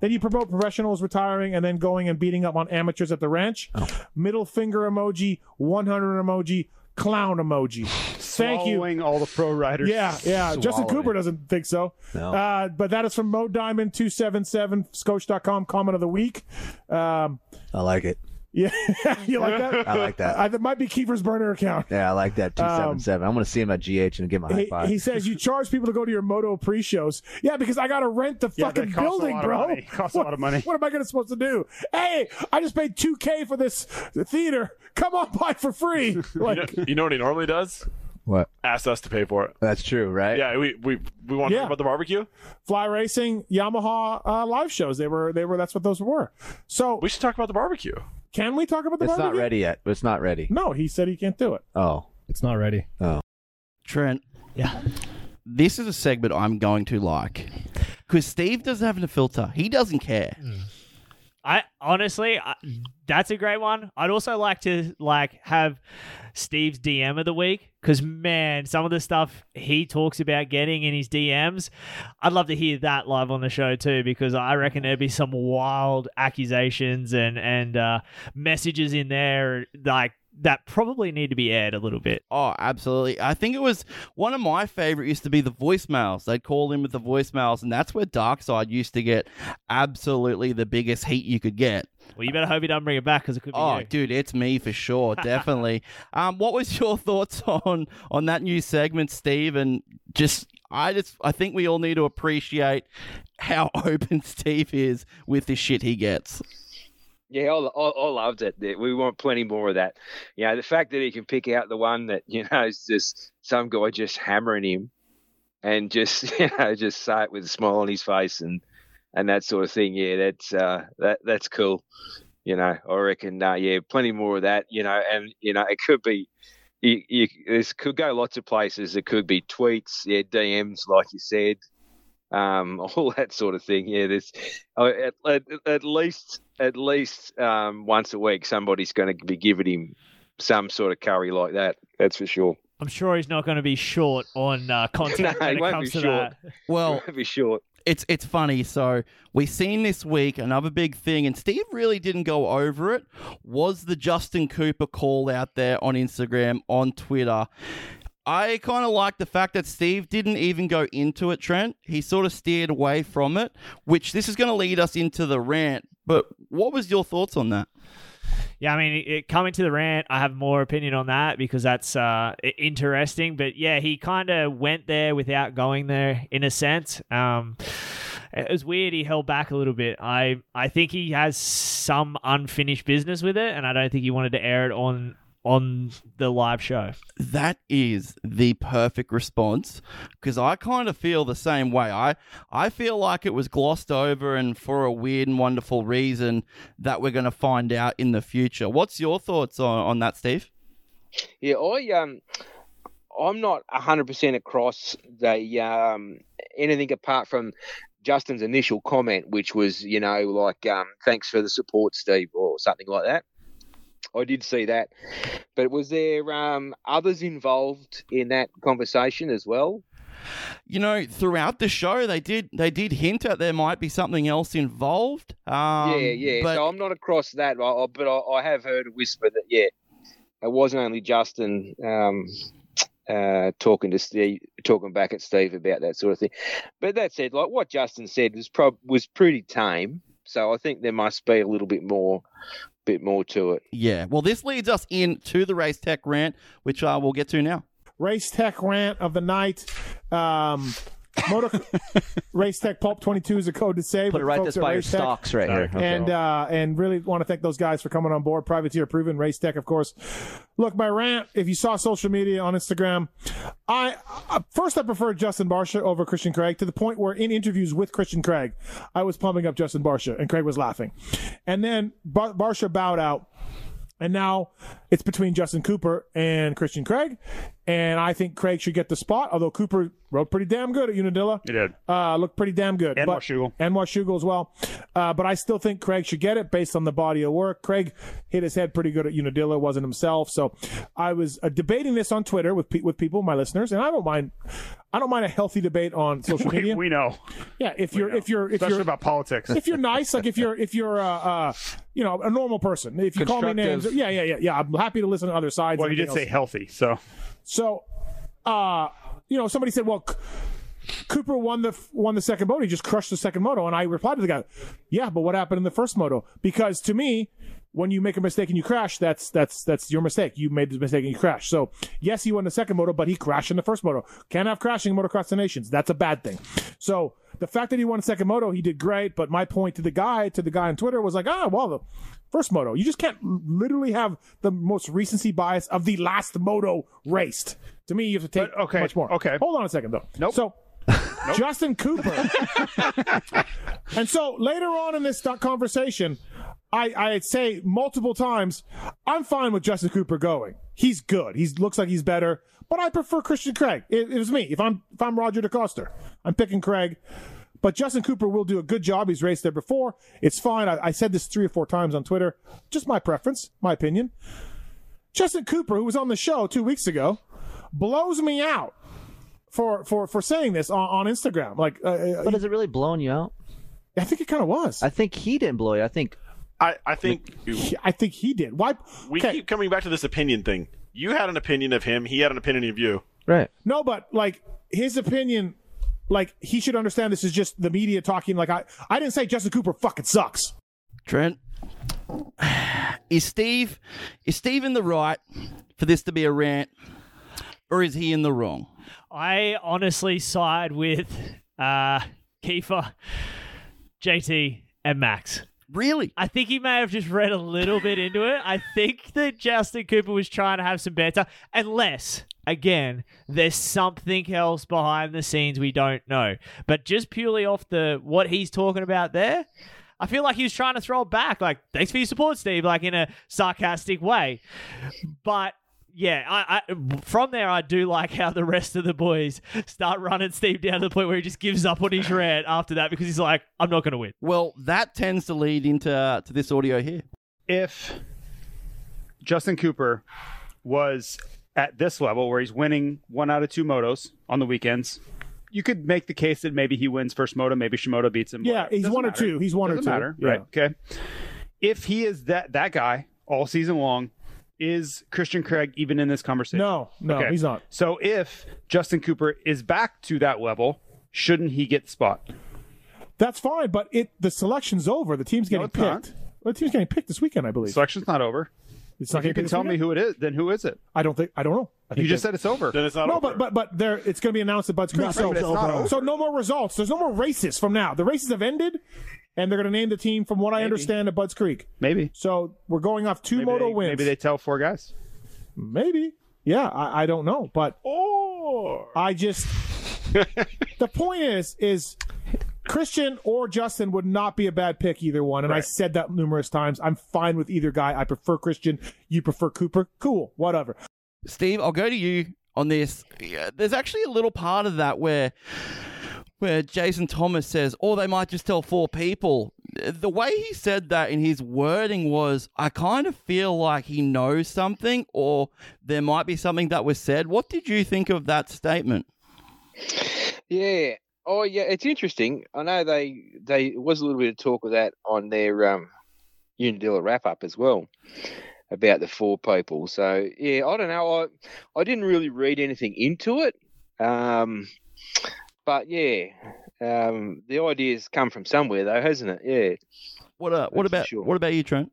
Then you promote professionals retiring and then going and beating up on amateurs at the ranch. Oh. Middle finger emoji, one hundred emoji, clown emoji. Thank you. Swallowing all the pro riders. Yeah, yeah. Swallowing. Justin Cooper doesn't think so. No. Uh, but that is from Mo Diamond two seventy-seven, Scosche dot com, comment of the week. Um, I like it. Yeah, you like that? I like that. I, that might be Kiefer's burner account. Yeah, I like that. two seventy-seven. Um, I'm going to see him at G H and give him a high he, five. He says, you charge people to go to your moto pre-shows. Yeah, because I got to rent the yeah, fucking building, bro. It costs what, a lot of money. What am I gonna supposed to do? Hey, I just paid two K for this theater. Come on, buy it for free. Like, you know, you know what he normally does? What? Asked us to pay for it. That's true, right? Yeah, we we, we want to yeah. talk about the barbecue. Fly Racing, Yamaha uh, live shows. They were they were that's what those were. So we should talk about the barbecue. Can we talk about the it's barbecue? It's not ready yet. It's not ready. No, he said he can't do it. Oh. It's not ready. Oh. Trent. Yeah. This is a segment I'm going to like. Because Steve doesn't have a filter. He doesn't care. Mm. I honestly, I, that's a great one. I'd also like to like have Steve's D M of the week because man, some of the stuff he talks about getting in his D Ms, I'd love to hear that live on the show too because I reckon there'd be some wild accusations and and uh, messages in there like that probably need to be aired a little bit. Oh, absolutely. I think it was one of my favorite used to be the voicemails. They'd call in with the voicemails, and that's where Darkseid used to get absolutely the biggest heat you could get. Well, you better hope you don't bring it back because it could be Oh, you. Dude, it's me for sure, definitely. um, what was your thoughts on, on that new segment, Steve? And just, I just, I think we all need to appreciate how open Steve is with the shit he gets. Yeah, I, I, I loved it. We want plenty more of that. You know, the fact that he can pick out the one that, you know, is just some guy just hammering him and just, you know, just say it with a smile on his face and, and that sort of thing. Yeah, that's uh, that that's cool. You know, I reckon, uh, yeah, plenty more of that, you know, and, you know, it could be, you, you, this could go lots of places. It could be tweets, yeah, D Ms, like you said, um, all that sort of thing. Yeah, there's at, at, at least... At least um, once a week, somebody's going to be giving him some sort of curry like that. That's for sure. I'm sure he's not going to be short on uh, content no, when it comes to short. that. Well, he won't be short. It's it's funny. So we seen this week another big thing, and Steve really didn't go over it. Was the Justin Cooper call out there on Instagram, on Twitter? I kind of like the fact that Steve didn't even go into it, Trent. He sort of steered away from it, which this is going to lead us into the rant. But what was your thoughts on that? Yeah, I mean, it, coming to the rant, I have more opinion on that because that's uh, interesting. But yeah, he kind of went there without going there in a sense. Um, it was weird. He held back a little bit. I, I think he has some unfinished business with it, and I don't think he wanted to air it on... on the live show. That is the perfect response because I kind of feel the same way. I, I feel like it was glossed over and for a weird and wonderful reason that we're going to find out in the future. What's your thoughts on, on that, Steve? Yeah, I, um, I'm not one hundred percent across the um, anything apart from Justin's initial comment, which was, you know, like, um, thanks for the support, Steve, or something like that. I did see that. But was there um, others involved in that conversation as well? You know, throughout the show, they did they did hint at there might be something else involved. Um, yeah, yeah. But... So I'm not across that, but I have heard a whisper that, yeah, it wasn't only Justin um, uh, talking to Steve, talking back at Steve about that sort of thing. But that said, like what Justin said was prob- was pretty tame. So I think there must be a little bit more. bit more to it. Yeah. Well, this leads us into the race tech rant, which uh, we'll get to now. Race tech rant of the night. Um, motor- race tech Pulp twenty-two is a code to save. Put it right this by your stocks right here. Okay. And, uh, and really want to thank those guys for coming on board. Privateer Proven, Race Tech, of course. Look, my rant, if you saw social media on Instagram, I uh, first I preferred Justin Barcia over Christian Craig to the point where in interviews with Christian Craig, I was pumping up Justin Barcia and Craig was laughing. And then Bar- Barcia bowed out. And now it's between Justin Cooper and Christian Craig. And I think Craig should get the spot, although Cooper rode pretty damn good at Unadilla. He did. Uh, looked pretty damn good. And Washougal. And Washougal as well. Uh, but I still think Craig should get it based on the body of work. Craig hit his head pretty good at Unadilla. It wasn't himself. So I was uh, debating this on Twitter with pe- with people, my listeners, and I don't mind I don't mind a healthy debate on social we, media. We know. Yeah, if we you're know. if you're if Especially you're about politics. If you're nice, like if you're if you're uh, uh you know, a normal person. If you call me names, yeah, yeah, yeah, yeah. I'm happy to listen to other sides. Well, you did else. say healthy, so So, uh, you know, somebody said, well, C- Cooper won the won the second moto. He just crushed the second moto. And I replied to the guy, yeah, but what happened in the first moto? Because to me, when you make a mistake and you crash, that's that's that's your mistake. You made the mistake and you crash. So, yes, he won the second moto, but he crashed in the first moto. Can't have crashing in Motocross the Nations. That's a bad thing. So the fact that he won second moto, he did great. But my point to the guy, to the guy on Twitter was like, ah, well, the first moto, you just can't literally have the most recency bias of the last moto raced. To me, you have to take but, okay, much more. Okay. Hold on a second, though. Nope. So nope. Justin Cooper. And so later on in this conversation, I, I say multiple times, I'm fine with Justin Cooper going. He's good. He looks like he's better. But I prefer Christian Craig. It, it was me. If I'm if I'm Roger DeCoster, I'm picking Craig. But Justin Cooper will do a good job. He's raced there before. It's fine. I, I said this three or four times on Twitter. Just my preference, my opinion. Justin Cooper, who was on the show two weeks ago, blows me out for for, for saying this on, on Instagram. Like, uh, but is it really blowing you out? I think it kind of was. I think he didn't blow you. I think. I, I think. I think he did. Why? We okay. keep coming back to this opinion thing. You had an opinion of him. He had an opinion of you. Right. No, but like his opinion. Like, he should understand this is just the media talking. Like, I, I didn't say Justin Cooper fucking sucks. Trent, is Steve is Steve in the right for this to be a rant, or is he in the wrong? I honestly side with uh, Kiefer, J T, and Max. Really? I think he may have just read a little bit into it. I think that Justin Cooper was trying to have some banter, unless... Again, there's something else behind the scenes we don't know. But just purely off the what he's talking about there, I feel like he was trying to throw it back. Like, thanks for your support, Steve, like in a sarcastic way. But, yeah, I, I from there, I do like how the rest of the boys start running Steve down to the point where he just gives up on his rant after that because he's like, I'm not going to win. Well, that tends to lead into uh, to this audio here. If Justin Cooper was... at this level where he's winning one out of two motos on the weekends, you could make the case that maybe he wins first moto, maybe Shimoda beats him. Yeah, he's one, he's one or two. He's one or two. Matter, yeah. Right. Okay. If he is that that guy all season long, is Christian Craig even in this conversation? No, no, okay. He's not. So if Justin Cooper is back to that level, shouldn't he get the spot? That's fine, but it the selection's over. The team's getting no, picked. Well, the team's getting picked this weekend, I believe. Selection's not over. It's not if you can tell me who it is, then who is it? I don't think I don't know. I think you just said it's over. Then it's not no, over. No, but but but there it's going to be announced at Buds Creek. So, so, so no more results. There's no more races from now. The races have ended, and they're going to name the team from what maybe. I understand at Buds Creek. Maybe. So we're going off two maybe moto they, wins. Maybe they tell four guys. Maybe. Yeah, I, I don't know, but or I just the point is is. Christian or Justin would not be a bad pick, either one. And right. I said that numerous times. I'm fine with either guy. I prefer Christian. You prefer Cooper. Cool. Whatever. Steve, I'll go to you on this. Yeah, there's actually a little part of that where where Jason Thomas says, or they might just tell four people. The way he said that in his wording was, I kind of feel like he knows something, or there might be something that was said. What did you think of that statement? Yeah. Oh, yeah, it's interesting. I know they, they was a little bit of talk of that on their um, Unadilla wrap-up as well, about the four people. So, yeah, I don't know. I, I didn't really read anything into it. Um, but, yeah, um, the idea's come from somewhere, though, hasn't it? Yeah. What uh, what about sure. what about you, Trent?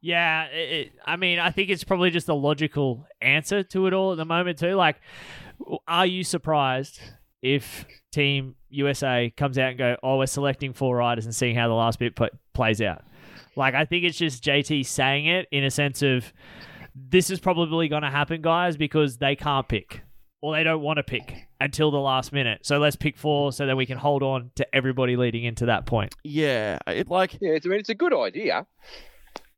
Yeah, it, I mean, I think it's probably just a logical answer to it all at the moment, too. Like, are you surprised if Team U S A comes out and go, oh, we're selecting four riders and seeing how the last bit p- plays out? Like, I think it's just J T saying it in a sense of, this is probably going to happen, guys, because they can't pick or they don't want to pick until the last minute. So let's pick four so that we can hold on to everybody leading into that point. Yeah. It like, yeah, it's, I mean, it's a good idea.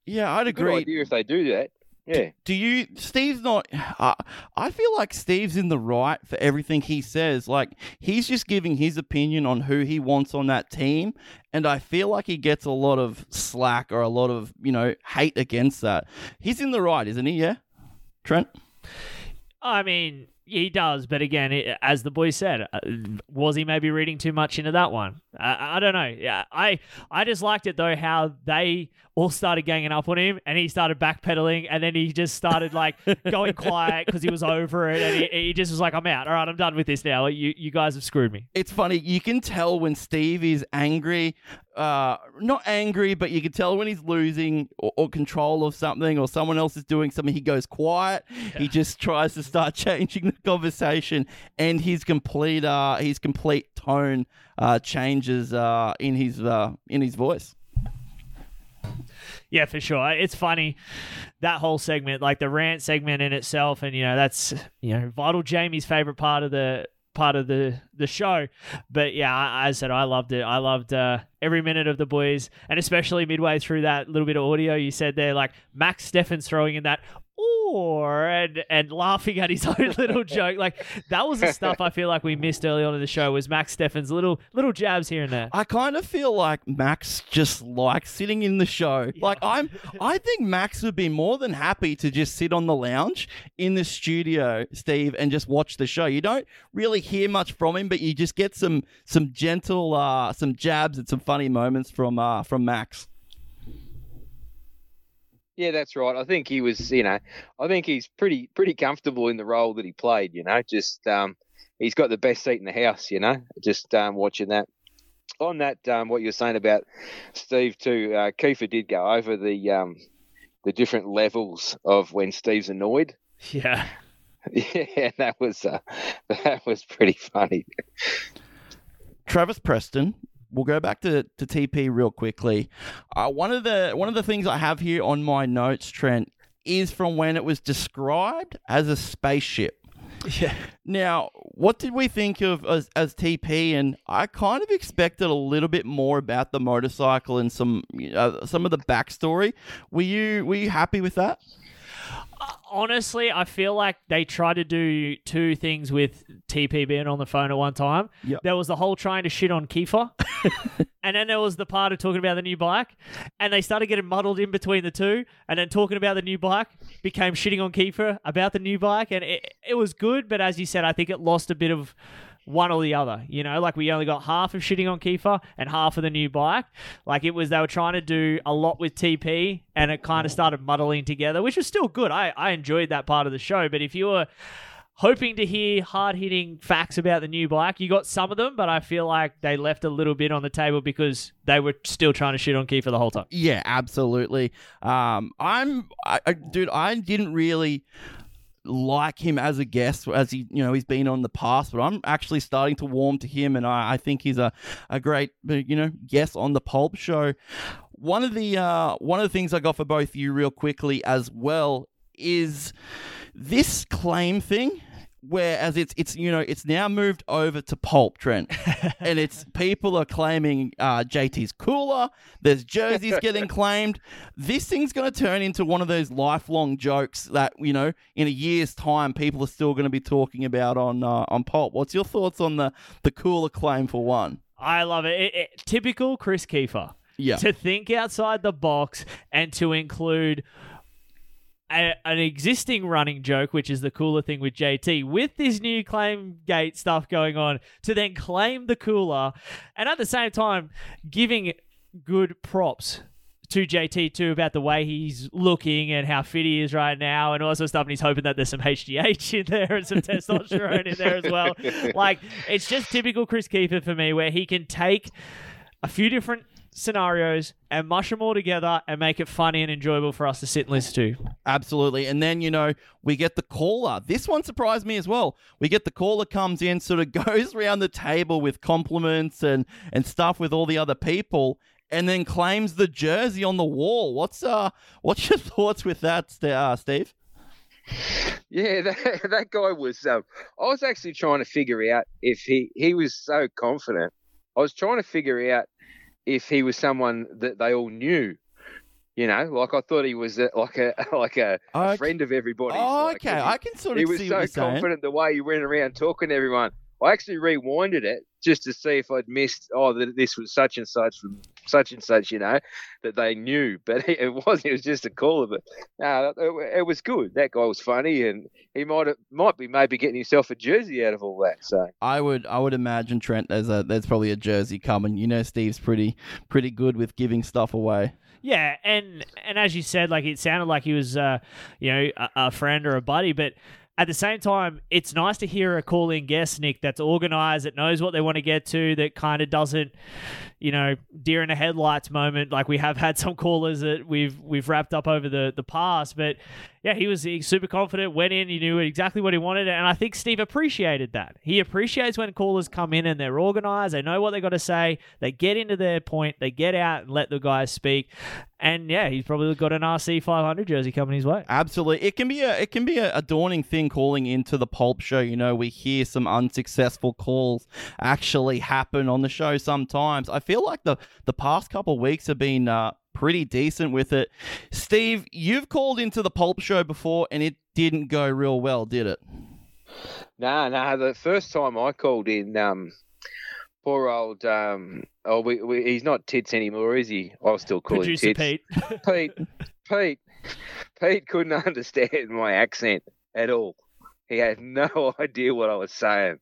Yeah, I'd it's agree. Good idea if they do that. Yeah. Do you, Steve's not, uh, I feel like Steve's in the right for everything he says. Like, he's just giving his opinion on who he wants on that team. And I feel like he gets a lot of slack or a lot of, you know, hate against that. He's in the right, isn't he? Yeah. Trent? I mean, he does. But again, it, as the boys said, uh, was he maybe reading too much into that one? Uh, I don't know. Yeah, I, I just liked it, though, how they all started ganging up on him and he started backpedaling and then he just started like going quiet because he was over it. And he, he just was like, I'm out. All right, I'm done with this now. You, you guys have screwed me. It's funny. You can tell when Steve is angry, uh, not angry, but you can tell when he's losing or, or control of something or someone else is doing something. He goes quiet. Yeah. He just tries to start changing the conversation, and his complete uh his complete tone uh changes uh in his uh in his voice. Yeah, for sure. It's funny, that whole segment, like the rant segment in itself, and you know, that's, you know, Vital Jamie's favorite part of the part of the the show. But yeah, I, I said I loved it. I loved uh every minute of the boys, and especially midway through that little bit of audio you said there, like Max Steffens throwing in that or and and laughing at his own little joke. Like, that was the stuff I feel like we missed early on in the show, was Max Steffens' little little jabs here and there. I kind of feel like Max just likes sitting in the show. Yeah. Like, I'm I think Max would be more than happy to just sit on the lounge in the studio, Steve, and just watch the show. You don't really hear much from him, but you just get some some gentle uh some jabs and some funny moments from uh from Max. Yeah, that's right. I think he was, you know, I think he's pretty pretty comfortable in the role that he played, you know. Just um, he's got the best seat in the house, you know, just um, watching that. On that, um, what you were saying about Steve too, uh, Kiefer did go over the um, the different levels of when Steve's annoyed. Yeah. Yeah, that was, uh, that was pretty funny. Travis Preston. We'll go back to, to T P real quickly. Uh, one of the one of the things I have here on my notes, Trent, is from when it was described as a spaceship. Yeah. Now, what did we think of as, as T P? And I kind of expected a little bit more about the motorcycle and some you know, some of the backstory. Were you were you happy with that? Honestly, I feel like they tried to do two things with T P being on the phone at one time. Yep. There was the whole trying to shit on Kiefer, and then there was the part of talking about the new bike, and they started getting muddled in between the two, and then talking about the new bike became shitting on Kiefer about the new bike, and it, it was good, but as you said, I think it lost a bit of one or the other. You know, like we only got half of shitting on Kiefer and half of the new bike. Like it was, they were trying to do a lot with T P and it kind of started muddling together, which was still good. I, I enjoyed that part of the show. But if you were hoping to hear hard-hitting facts about the new bike, you got some of them, but I feel like they left a little bit on the table because they were still trying to shit on Kiefer the whole time. Yeah, absolutely. Um, I'm, I, I, dude, I didn't really like him as a guest, as he, you know, he's been on the past, but I'm actually starting to warm to him, and I, I think he's a, a great, you know, guest on the Pulp Show. One of the uh, one of the things I got for both you real quickly as well is this claim thing. Whereas it's it's you know it's now moved over to Pulp, Trent, and it's people are claiming uh, J T's cooler. There's jerseys getting claimed. This thing's going to turn into one of those lifelong jokes that you know in a year's time people are still going to be talking about on uh, on Pulp. What's your thoughts on the the cooler claim for one? I love it. it, it typical Chris Kiefer. Yeah. To think outside the box and to include A, an existing running joke, which is the cooler thing with J T, with this new Claimgate stuff going on, to then claim the cooler, and at the same time giving good props to J T too about the way he's looking and how fit he is right now and all that sort of stuff, and he's hoping that there's some H G H in there and some testosterone in there as well. Like, it's just typical Chris Kiefer for me, where he can take a few different scenarios and mush them all together and make it funny and enjoyable for us to sit and listen to. Absolutely. And then, you know, we get the caller. This one surprised me as well. We get the caller comes in, sort of goes around the table with compliments and, and stuff with all the other people, and then claims the jersey on the wall. What's uh, what's your thoughts with that, uh, Steve? Yeah, that, that guy was... Um, I was actually trying to figure out if he... He was so confident. I was trying to figure out if he was someone that they all knew, you know, like I thought he was a, like a like a, oh, a friend of everybody. Oh, like, okay, he, I can sort of see so what you're saying. He was so confident the way he went around talking to everyone. I actually rewinded it just to see if I'd missed, oh, that this was such and such from such and such, you know, that they knew. But it wasn't. It was just a call of it. No, it, it was good. That guy was funny, and he might have, might be maybe getting himself a jersey out of all that. So I would I would imagine, Trent, there's a there's probably a jersey coming. You know, Steve's pretty pretty good with giving stuff away. Yeah, and and as you said, like, it sounded like he was, uh, you know, a, a friend or a buddy, but at the same time, it's nice to hear a call-in guest, Nick, that's organised, that knows what they want to get to, that kind of doesn't, you know, deer in the headlights moment. Like, we have had some callers that we've we've wrapped up over the, the past. But, yeah, he was super confident, went in, he knew exactly what he wanted. And I think Steve appreciated that. He appreciates when callers come in and they're organised, they know what they got to say, they get into their point, they get out and let the guys speak. And yeah, he's probably got an R C five hundred jersey coming his way. Absolutely. It can be a it can be a, a daunting thing calling into the Pulp show. You know, we hear some unsuccessful calls actually happen on the show sometimes. I feel like the, the past couple of weeks have been uh, pretty decent with it. Steve, you've called into the Pulp show before and it didn't go real well, did it? No, nah, no. Nah, the first time I called in... um. Poor old, um, oh, we, we, he's not Tits anymore, is he? I'll still call Producer him Tits. Pete. Pete, Pete, Pete couldn't understand my accent at all. He had no idea what I was saying,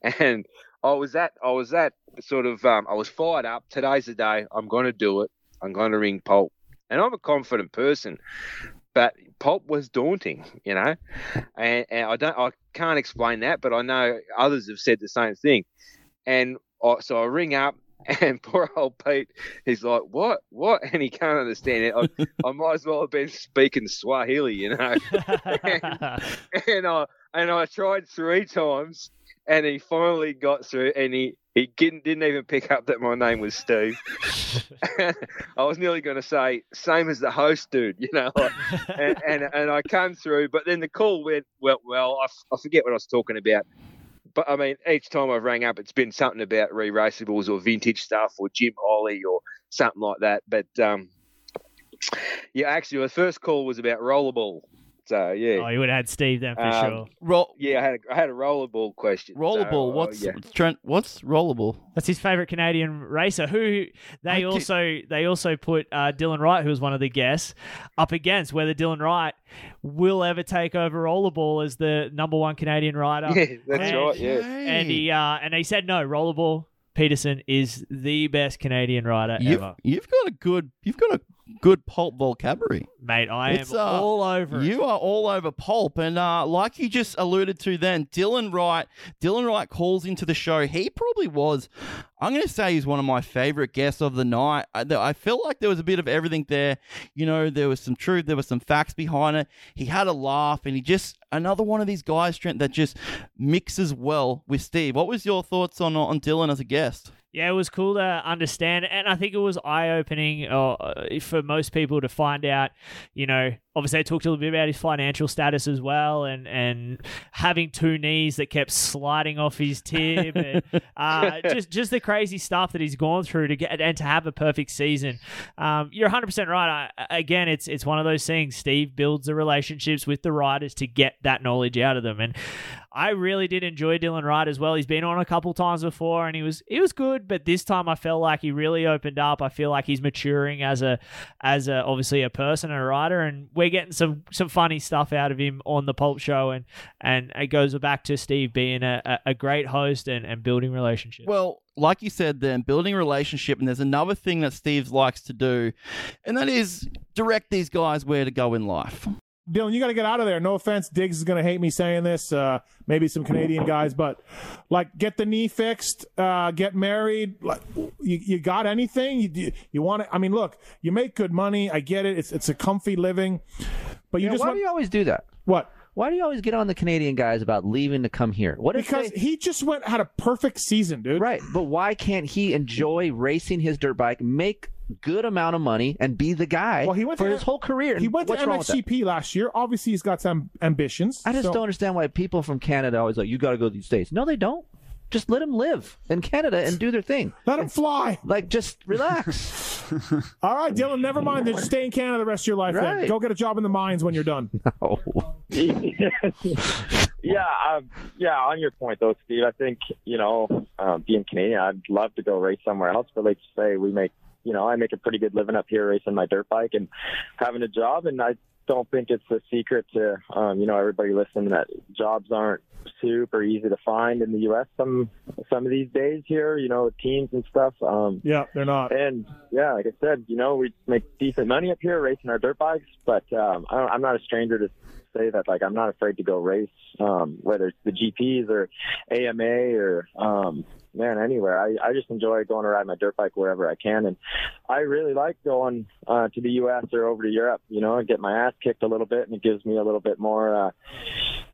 and I was that, I was that sort of, um, I was fired up. Today's the day. I'm going to do it. I'm going to ring Pulp, and I'm a confident person, but Pulp was daunting, you know, and, and I don't, I can't explain that, but I know others have said the same thing, and so I ring up, and poor old Pete, he's like, what, what? And he can't understand it. I, I might as well have been speaking Swahili, you know. and, and, I, and I tried three times, and he finally got through, and he, he didn't, didn't even pick up that my name was Steve. I was nearly going to say, same as the host, dude, you know. Like, and, and, and I come through, but then the call went, well, well I, I forget what I was talking about. But, I mean, each time I've rang up, it's been something about re-raceables or vintage stuff or Jim Ollie or something like that. But, um, yeah, actually, my first call was about rollerball. So, yeah. Oh, you would have had Steve then for um, sure. Roll- yeah, I had, a, I had a rollerball question. Rollerball? So, what's oh, yeah. Trent, what's rollerball? That's his favourite Canadian racer, who they I also did- they also put uh, Dylan Wright, who was one of the guests, up against whether Dylan Wright will ever take over rollerball as the number one Canadian rider. Yeah, that's and, right, yeah. And he, uh, and he said no, rollerball Peterson is the best Canadian rider you've, ever. You've got a good... You've got a good Pulp vocabulary. Mate, I it's, am uh, all over it. You are all over Pulp. And uh, like you just alluded to then, Dylan Wright, Dylan Wright calls into the show. He probably was, I'm going to say he's one of my favorite guests of the night. I, I feel like there was a bit of everything there. You know, there was some truth. There was some facts behind it. He had a laugh, and he just, another one of these guys, Trent, that just mixes well with Steve. What was your thoughts on on Dylan as a guest? Yeah, it was cool to understand, and I think it was eye-opening uh, for most people to find out, you know, Obviously, I talked a little bit about his financial status as well, and, and having two knees that kept sliding off his tib, and uh, just just the crazy stuff that he's gone through to get and to have a perfect season. Um, you're one hundred percent right. I, again, it's it's one of those things. Steve builds the relationships with the riders to get that knowledge out of them, and I really did enjoy Dylan Wright as well. He's been on a couple times before, and he was he was good, but this time I felt like he really opened up. I feel like he's maturing as a as a obviously a person, a rider, and we're getting some some funny stuff out of him on the Pulp Show, and and it goes back to Steve being a, a great host and, and building relationships. Well, like you said then, building a relationship, and there's another thing that Steve likes to do, and that is direct these guys where to go in life. Dylan, you got to get out of there. No offense. Diggs is going to hate me saying this. Uh, maybe some Canadian guys, but like, get the knee fixed, uh, get married. Like, you, you got anything you you, you want to, I mean, look, you make good money. I get it. It's, it's a comfy living, but you, you know, just why want, do you always do that? What? Why do you always get on the Canadian guys about leaving to come here? What because they... he just went had a perfect season, dude. Right. But why can't he enjoy racing his dirt bike, make good amount of money, and be the guy well, he went for to, his whole career? He went to M X G P last year. Obviously, he's got some ambitions. I just so. don't understand why people from Canada always like, you got to go to these states. No, they don't. Just let them live in Canada and do their thing. Let them fly. Like, just relax. All right, Dylan, never mind. Just stay in Canada the rest of your life. Right. Then. Go get a job in the mines when you're done. No. yeah, um, yeah, on your point, though, Steve, I think, you know, um, being Canadian, I'd love to go race somewhere else. But like you say, we make, you know, I make a pretty good living up here racing my dirt bike and having a job. And I don't think it's a secret to, um, you know, everybody listening that jobs aren't super easy to find in the U S some some of these days here, you know, teams and stuff. Um, yeah, they're not. And yeah, like I said, you know, we make decent money up here racing our dirt bikes, but um, I don't, I'm not a stranger to say that, like, I'm not afraid to go race, um, whether it's the G Ps or A M A or, um, man, anywhere. I, I just enjoy going to ride my dirt bike wherever I can. And I really like going uh, to the U S or over to Europe, you know, and get my ass kicked a little bit, and it gives me a little bit more, uh,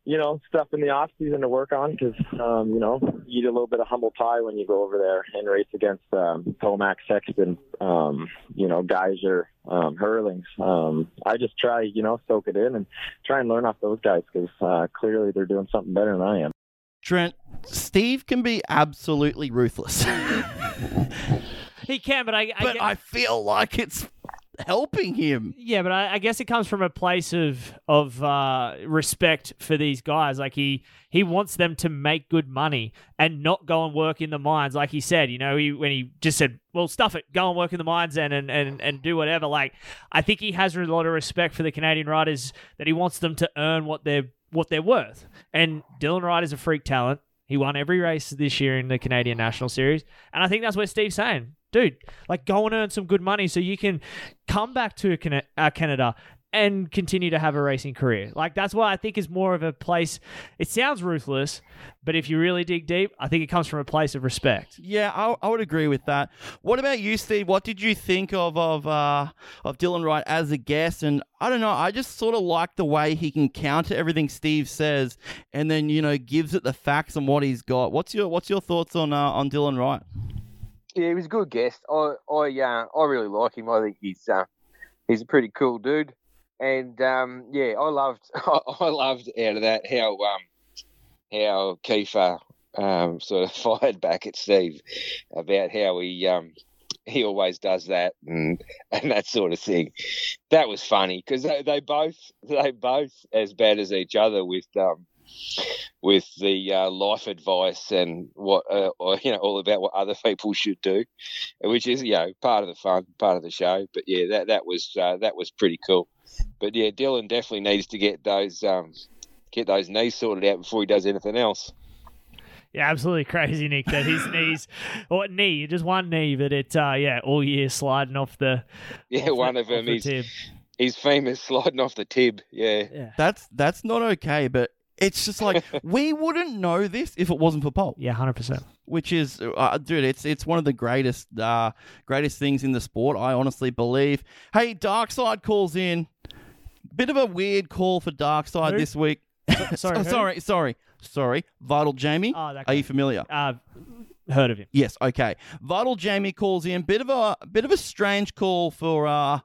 you know, stuff in the off season to work on, because, um, you know, you eat a little bit of humble pie when you go over there and race against um, Tomac, Sexton, um, you know, Geyser, um, Hurlings. Um, I just try, you know, soak it in and try and learn off those guys, because uh, clearly they're doing something better than I am. Trent, Steve can be absolutely ruthless. He can, but I, I but guess... I feel like it's helping him. Yeah, but I, I guess it comes from a place of of uh, respect for these guys. Like, he he wants them to make good money and not go and work in the mines. Like he said, you know, he when he just said, well, stuff it, go and work in the mines and, and, and, and do whatever. Like, I think he has a lot of respect for the Canadian riders, that he wants them to earn what they're what they're worth. And Dylan Wright is a freak talent. He won every race this year in the Canadian National Series. And I think that's what Steve's saying. Dude, like, go and earn some good money so you can come back to Canada and continue to have a racing career. Like, that's what I think is more of a place. It sounds ruthless, but if you really dig deep, I think it comes from a place of respect. Yeah, I, I would agree with that. What about you, Steve? What did you think of of uh, of Dylan Wright as a guest? And I don't know, I just sort of like the way he can counter everything Steve says, and then, you know, gives it the facts and what he's got. What's your What's your thoughts on uh, on Dylan Wright? Yeah, he was a good guest. I I uh, I really like him. I think he's uh, he's a pretty cool dude. And, um, yeah, I loved I, I loved out of that how um, how Kiefer um, sort of fired back at Steve about how he um, he always does that and, and that sort of thing. That was funny, because they, they both they both as bad as each other with um, with the uh, life advice and what uh, or, you know, all about what other people should do, which is, you know, part of the fun, part of the show. But yeah, that that was uh, that was pretty cool. But yeah, Dylan definitely needs to get those um, get those knees sorted out before he does anything else. Yeah, absolutely crazy, Nick, that his knees, or knee, just one knee, but it uh, yeah, all year sliding off the yeah, off one the, of them is the he's famous sliding off the tib. Yeah. yeah, that's that's not okay, but it's just like, we wouldn't know this if it wasn't for Pulp. Yeah, one hundred percent. Which is, uh, dude, it's it's one of the greatest uh, greatest things in the sport, I honestly believe. Hey, Darkseid calls in. Bit of a weird call for Darkseid this week. Sorry, oh, sorry, sorry, sorry. Vital Jamie. Oh, that guy. Are you familiar? Uh, heard of him? Yes. Okay. Vital Jamie calls in. Bit of a bit of a strange call for uh,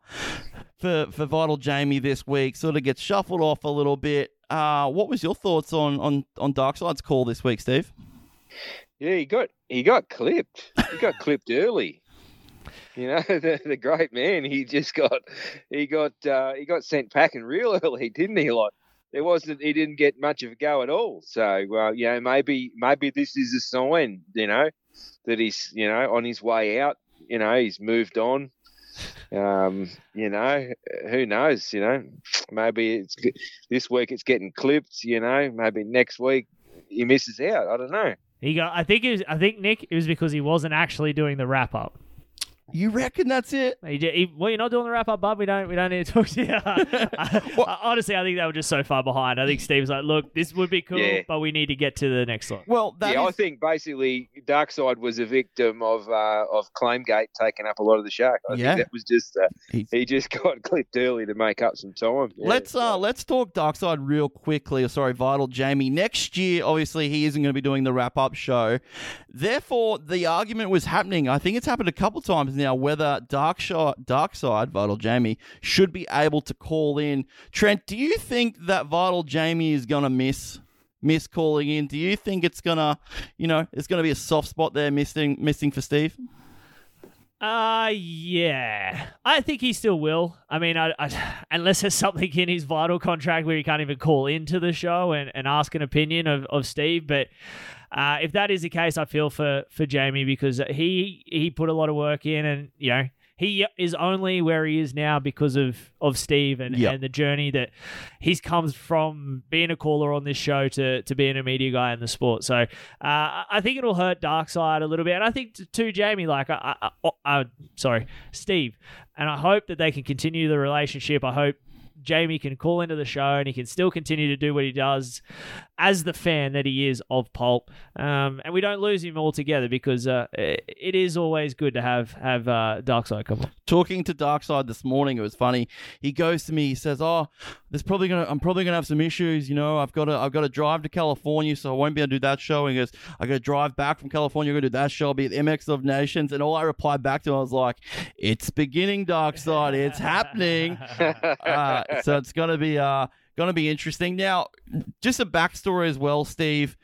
for, for Vital Jamie this week. Sort of gets shuffled off a little bit. Uh, what was your thoughts on, on, on Darkside's call this week, Steve? Yeah, he got he got clipped. He got clipped early. You know, the, the great man. He just got he got uh, he got sent packing real early, didn't he? Like there wasn't he didn't get much of a go at all. So uh, you know, maybe maybe this is a sign. You know, that he's you know on his way out. You know, he's moved on. Um, you know, who knows? You know, maybe it's this week it's getting clipped. You know, maybe next week he misses out. I don't know. He got. I think it was. I think Nick. It was because he wasn't actually doing the wrap up. You reckon that's it? He, he, well, you're not doing the wrap up, bub. We don't. We don't need to talk to you. I, honestly, I think they were just so far behind. I think Steve's like, look, this would be cool, yeah. but we need to get to the next one. Well, that yeah, is... I think basically Darkseid was a victim of uh, of Claimgate taking up a lot of the shark. I yeah. think that was just uh, he just got clipped early to make up some time. Yeah, let's so. uh, let's talk Darkseid real quickly. Or sorry, Vital Jamie. Next year, obviously, he isn't going to be doing the wrap up show. Therefore, the argument was happening. I think it's happened a couple times now. Whether Darkseid, Darkseid, Vital Jamie should be able to call in. Trent, do you think that Vital Jamie is gonna miss miss calling in? Do you think it's gonna, you know, it's gonna be a soft spot there missing missing for Steve? Uh yeah, I think he still will. I mean, I, I, unless there's something in his Vital contract where he can't even call into the show and, and ask an opinion of, of Steve, but. Uh, if that is the case, I feel for, for Jamie because he he put a lot of work in and, you know, he is only where he is now because of, of Steve and, yep. and the journey that he's comes from being a caller on this show to, to being a media guy in the sport. So uh, I think it'll hurt Darkseid a little bit. And I think, too, Jamie, like, I, I, I, I sorry, Steve, and I hope that they can continue the relationship. I hope Jamie can call into the show and he can still continue to do what he does as the fan that he is of Pulp. Um, and we don't lose him altogether because uh, it is always good to have have uh, Darkseid come on. Talking to Darkseid this morning, it was funny. He goes to me, he says, "Oh, there's probably gonna I'm probably gonna have some issues. You know, I've got to I've got to drive to California, so I won't be able to do that show." And he goes, "I got to drive back from California, I'm gonna do that show. I'll be at M X of Nations." And all I replied back to him, I was like, "It's beginning, Darkseid. It's happening." uh, So it's gonna be uh gonna be interesting. Now, just a backstory as well, Steve.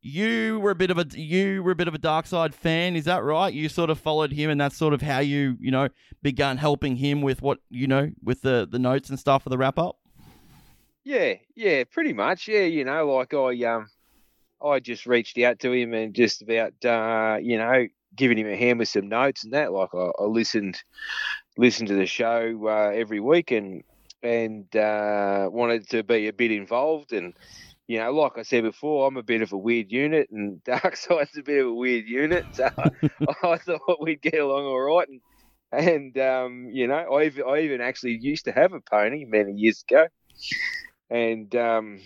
You were a bit of a you were a bit of a Darkseid fan, is that right? You sort of followed him, and that's sort of how you you know began helping him with what you know with the the notes and stuff for the wrap up. Yeah, yeah, pretty much. Yeah, you know, like I um I just reached out to him and just about uh you know giving him a hand with some notes and that. Like I, I listened listened to the show uh, every week and. and uh, wanted to be a bit involved. And, you know, like I said before, I'm a bit of a weird unit and Darkside's a bit of a weird unit. So I thought we'd get along all right. And, and um, you know, I, I even actually used to have a pony many years ago. And, um,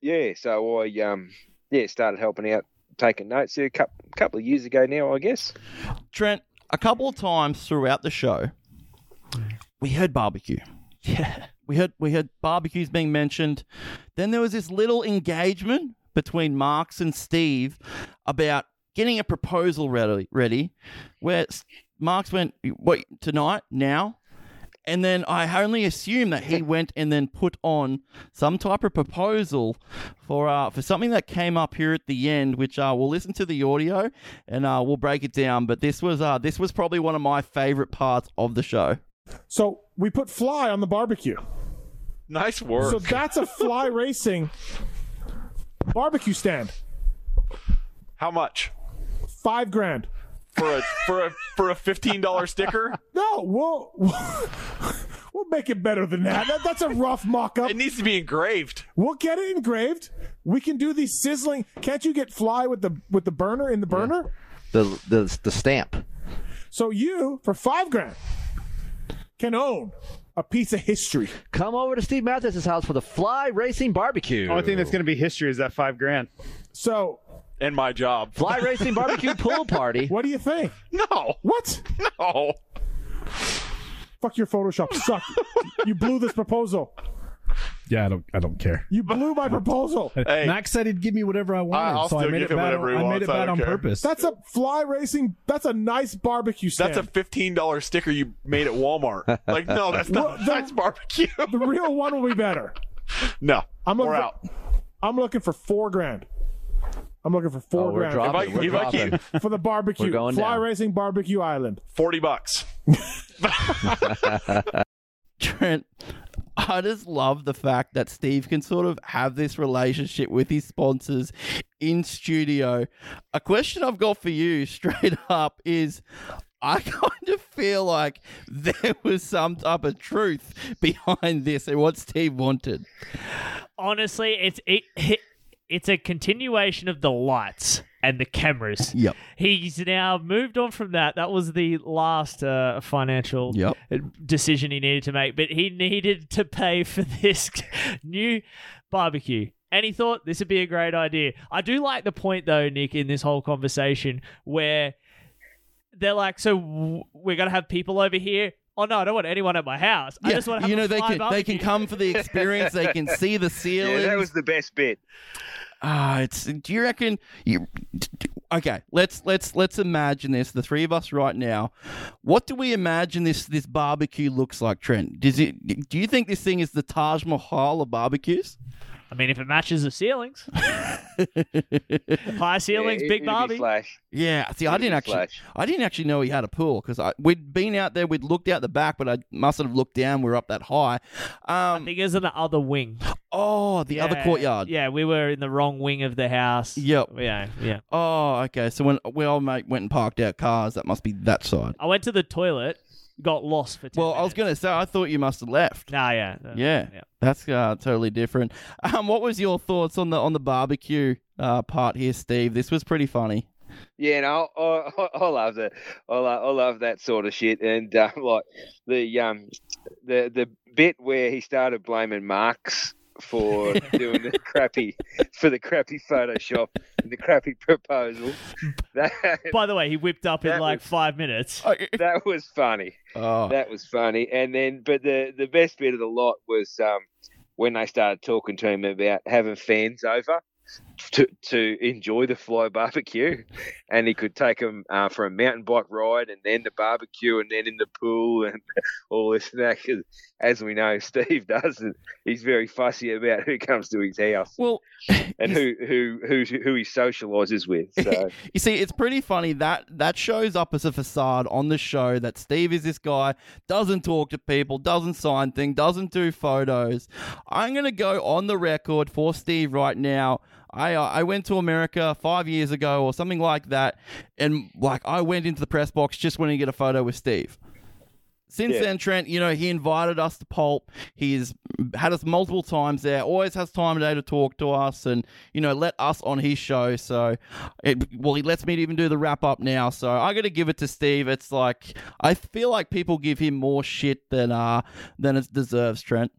yeah, so I um, yeah started helping out, taking notes a couple, couple of years ago now, I guess. Trent, a couple of times throughout the show, we heard barbecue. Yeah, we heard we heard barbecues being mentioned. Then there was this little engagement between Marks and Steve about getting a proposal ready, ready where Marks went, "Wait, tonight, now?" And then I only assume that he went and then put on some type of proposal for uh, for something that came up here at the end, which uh, we'll listen to the audio and uh, we'll break it down. But this was uh, this was probably one of my favorite parts of the show. So we put Fly on the barbecue. Nice work. So that's a Fly Racing barbecue stand. How much? Five grand for a for a for a fifteen dollar sticker. No, we'll, we'll we'll make it better than that. that. That's a rough mock-up. It needs to be engraved. We'll get it engraved. We can do the sizzling. Can't you get Fly with the with the burner in the burner? Yeah. The the the stamp. So you for five grand. Can own a piece of history. Come over to Steve Mathis's house for the Fly Racing barbecue. The only thing that's going to be history is that five grand. So, and my job, Fly Racing barbecue pool party. What do you think? No. What? No. Fuck your Photoshop. Suck. You blew this proposal. Yeah, I don't. I don't care. You blew my proposal. Hey, Max said he'd give me whatever I wanted, I'll so I made it bad. On, I made it bad on care. Purpose. That's a Fly Racing. That's a nice barbecue stand. That's a fifteen dollar sticker you made at Walmart. Like, no, that's not the, nice barbecue. The real one will be better. No, I'm we're for, out. I'm looking for four grand. I'm looking for four oh, grand. Dropping, if I, if I keep, for the barbecue, Fly down. Racing Barbecue Island, forty bucks. Trent, I just love the fact that Steve can sort of have this relationship with his sponsors in studio. A question I've got for you straight up is, I kind of feel like there was some type of truth behind this and what Steve wanted. Honestly, it's it, it it's a continuation of the lights and the cameras. Yep. He's now moved on from that. That was the last uh, financial yep. decision he needed to make, but he needed to pay for this new barbecue. And he thought this would be a great idea. I do like the point, though, Nick, in this whole conversation where they're like, so w- we're going to have people over here. Oh, no, I don't want anyone at my house. Yeah, I just want to have you know, a they can barbecue. They can come for the experience. They can see the ceilings. Yeah, that was the best bit. Uh, it's. Do you reckon... You, okay, let's let's let's imagine this. The three of us right now. What do we imagine this, this barbecue looks like, Trent? Does it? Do you think this thing is the Taj Mahal of barbecues? I mean, if it matches the ceilings. High ceilings, yeah, it, big barbie. Yeah, see, it'd I didn't actually flash. I didn't actually know he had a pool because we'd been out there, we'd looked out the back, but I mustn't have looked down. We were up that high. Um, I think it was in the other wing. Oh, the yeah, other courtyard. Yeah, we were in the wrong wing of the house. Yep. Yeah, yeah. Oh, okay. So when we all mate went and parked our cars, that must be that side. I went to the toilet. Got lost for ten well, minutes. I was going to say, I thought you must have left. Nah, yeah. Uh, yeah. yeah. That's uh, totally different. Um, what was your thoughts on the on the barbecue uh, part here, Steve? This was pretty funny. Yeah, no, I, I, I love that. I love, I love that sort of shit. And uh, like the um the the bit where he started blaming Marx for doing the crappy for the crappy Photoshop and the crappy proposal. That, by the way, he whipped up in like was, five minutes. That was funny. Oh. That was funny. And then, but the, the best bit of the lot was um, when they started talking to him about having fans over to to enjoy the fly barbecue, and he could take them uh, for a mountain bike ride and then the barbecue and then in the pool and all this and that. As we know, Steve doesn't. He's very fussy about who comes to his house well, and who, who who who he socialises with. So. You see, it's pretty funny that that shows up as a facade on the show that Steve is this guy, doesn't talk to people, doesn't sign things, doesn't do photos. I'm going to go on the record for Steve right now. I uh, I went to America five years ago or something like that, and like I went into the press box just wanting to get a photo with Steve. Since yeah. then, Trent, you know, he invited us to Pulp. He's had us multiple times there, always has time today to talk to us and, you know, let us on his show. So, it, well, he lets me even do the wrap-up now. So I got to give it to Steve. It's like, I feel like people give him more shit than uh than it deserves, Trent.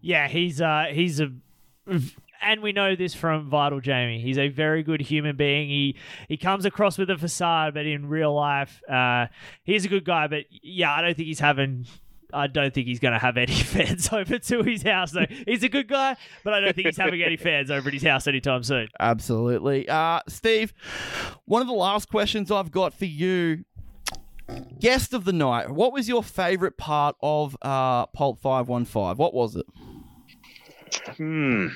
Yeah, he's uh he's a... And we know this from Vital Jamie. He's a very good human being. He he comes across with a facade, but in real life, uh, he's a good guy. But yeah, I don't think he's having... I don't think he's going to have any fans over to his house. Though. He's a good guy, but I don't think he's having any fans over at his house anytime soon. Absolutely. Uh, Steve, one of the last questions I've got for you. Guest of the night. What was your favourite part of uh, Pulp five one five? What was it? Hmm.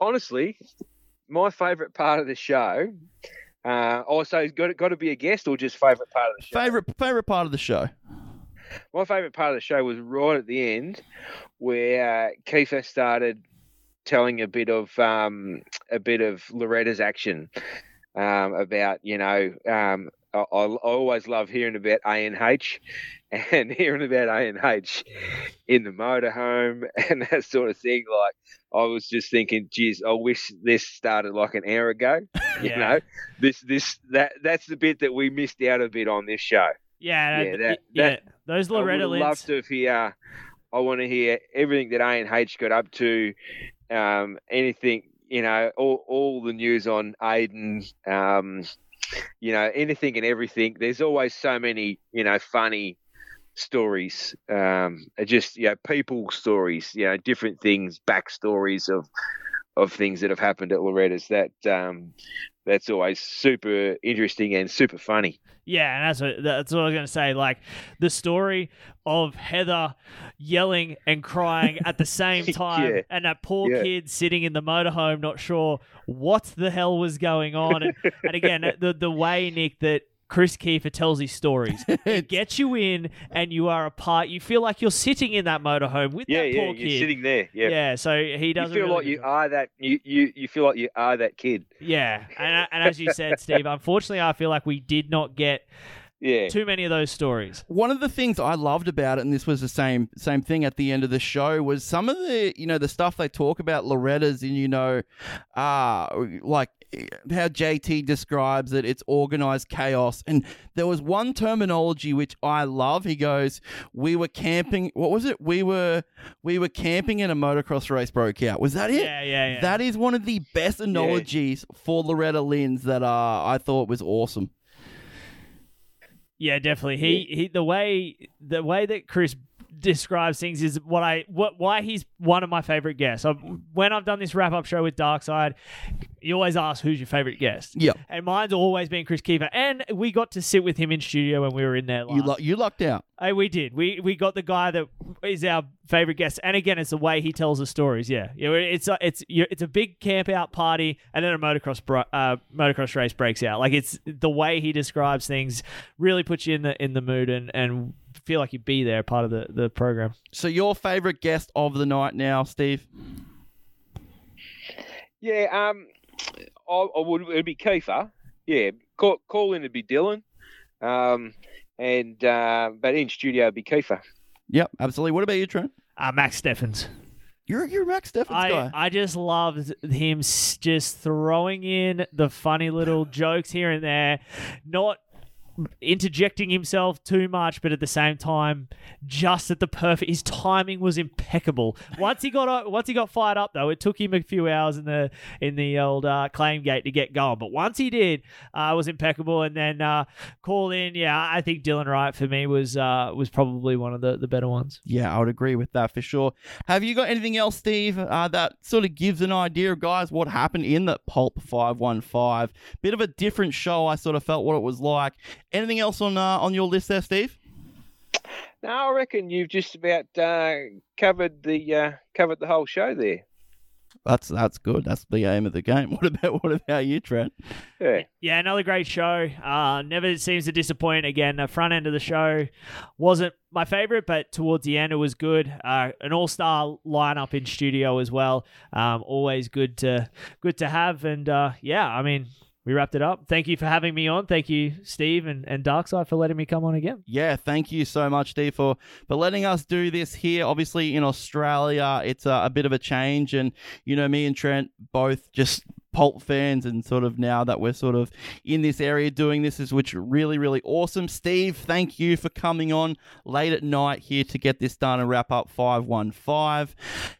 Honestly, my favourite part of the show. Uh, also, got got to be a guest or just favourite part of the show. Favourite favourite part of the show. My favourite part of the show was right at the end, where uh, Kiefer started telling a bit of um, a bit of Loretta's action um, about you know. Um, I, I always love hearing about A N H and hearing about A N H in the motorhome and that sort of thing. Like, I was just thinking, geez, I wish this started like an hour ago. You yeah. know, this, this, that, that's the bit that we missed out a bit on this show. Yeah. Yeah. That, that, yeah. That, those Loretta Lynn's. I would love to hear, I want to hear everything that A N H got up to, um, anything, you know, all, all the news on Aiden, um, you know, anything and everything. There's always so many, you know, funny stories, um, are just, you know, people's stories, you know, different things, backstories of of things that have happened at Loretta's. That um, that's always super interesting and super funny. Yeah, and that's what, that's what I was going to say. Like, the story of Heather yelling and crying at the same time, yeah. and that poor yeah. kid sitting in the motorhome, not sure what the hell was going on. And, and again, the the way, Nick, that Chris Kiefer tells his stories. It gets you in, and you are a part. You feel like you're sitting in that motorhome with yeah, that yeah, poor kid. Yeah, you're sitting there. Yeah, yeah. So he doesn't. You feel really like you job. are that. You, you you feel like you are that kid. Yeah, and, and as you said, Steve, unfortunately, I feel like we did not get yeah. too many of those stories. One of the things I loved about it, and this was the same same thing at the end of the show, was some of the you know the stuff they talk about Loretta's, and you know, ah, uh, like. how J T describes it, it's organized chaos. And there was one terminology which I love. He goes, we were camping. What was it? We were we were camping and a motocross race broke out. Was that it? Yeah, yeah, yeah. That is one of the best analogies yeah. for Loretta Lynn's that uh, I thought was awesome. Yeah, definitely. He, he the way the way that Chris describes things is what I what why he's one of my favorite guests. I've, when I've done this wrap up show with Darkseid, you always ask who's your favorite guest. Yeah, and mine's always been Chris Kiefer, and we got to sit with him in studio when we were in there. Last. You lu- you lucked out. Hey, we did. We we got the guy that is our favorite guest, and again, it's the way he tells the stories. Yeah, you know, it's a, it's it's a big camp out party, and then a motocross bro- uh, motocross race breaks out. Like, it's the way he describes things really puts you in the in the mood and and. feel like you'd be there, part of the, the program. So your favourite guest of the night now, Steve? Yeah, um, I, I would it'd be Kiefer. Yeah, call, call in it'd be Dylan, um, and uh, but in studio it'd be Kiefer. Yep, absolutely. What about you, Trent? Uh, Max Steffens. You're you're a Max Steffens I, guy. I just loved him just throwing in the funny little jokes here and there, not interjecting himself too much, but at the same time, just at the perfect. His timing was impeccable. Once he got once he got fired up, though, it took him a few hours in the in the old uh, claim gate to get going. But once he did, uh, it was impeccable. And then uh, call in. Yeah, I think Dylan Wright for me was uh, was probably one of the, the better ones. Yeah, I would agree with that for sure. Have you got anything else, Steve, uh, that sort of gives an idea of guys what happened in that Pulp five one five? Bit of a different show. I sort of felt what it was like. Anything else on uh, on your list there, Steve? No, I reckon you've just about uh, covered the uh, covered the whole show there. That's that's good. That's the aim of the game. What about what about you, Trent? Yeah, yeah, another great show. Uh, never seems to disappoint. Again, the front end of the show wasn't my favorite, but towards the end it was good. Uh, an all-star lineup in studio as well. Um, always good to good to have. And uh, yeah, I mean. We wrapped it up. Thank you for having me on. Thank you, Steve, and, and Darkseid for letting me come on again. Yeah, thank you so much, Steve, for, for letting us do this here. Obviously, in Australia, it's a, a bit of a change. And, you know, me and Trent both just... Pulp fans, and sort of now that we're sort of in this area doing this is which really really awesome. Steve, thank you for coming on late at night here to get this done and wrap up five one five.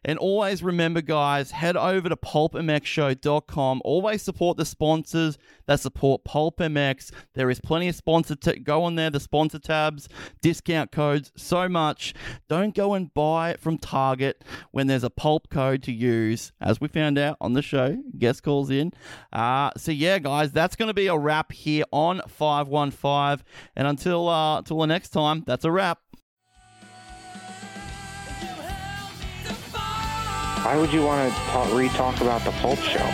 And always remember, guys, head over to Pulp M X Show dot com. Always support the sponsors that support Pulp M X. There is plenty of sponsor t- go on there, the sponsor tabs, discount codes, so much. Don't go and buy it from Target when there's a Pulp code to use, as we found out on the show. Guest calls in. Uh, so yeah, guys, that's going to be a wrap here on five one five. And until uh, until the next time, that's a wrap. Why would you want to re-talk about the Pulp show?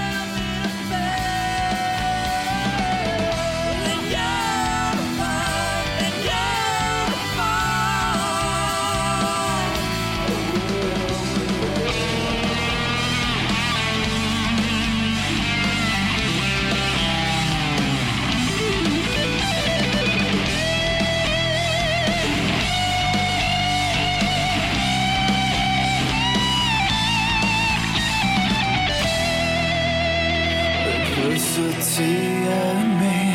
City and me.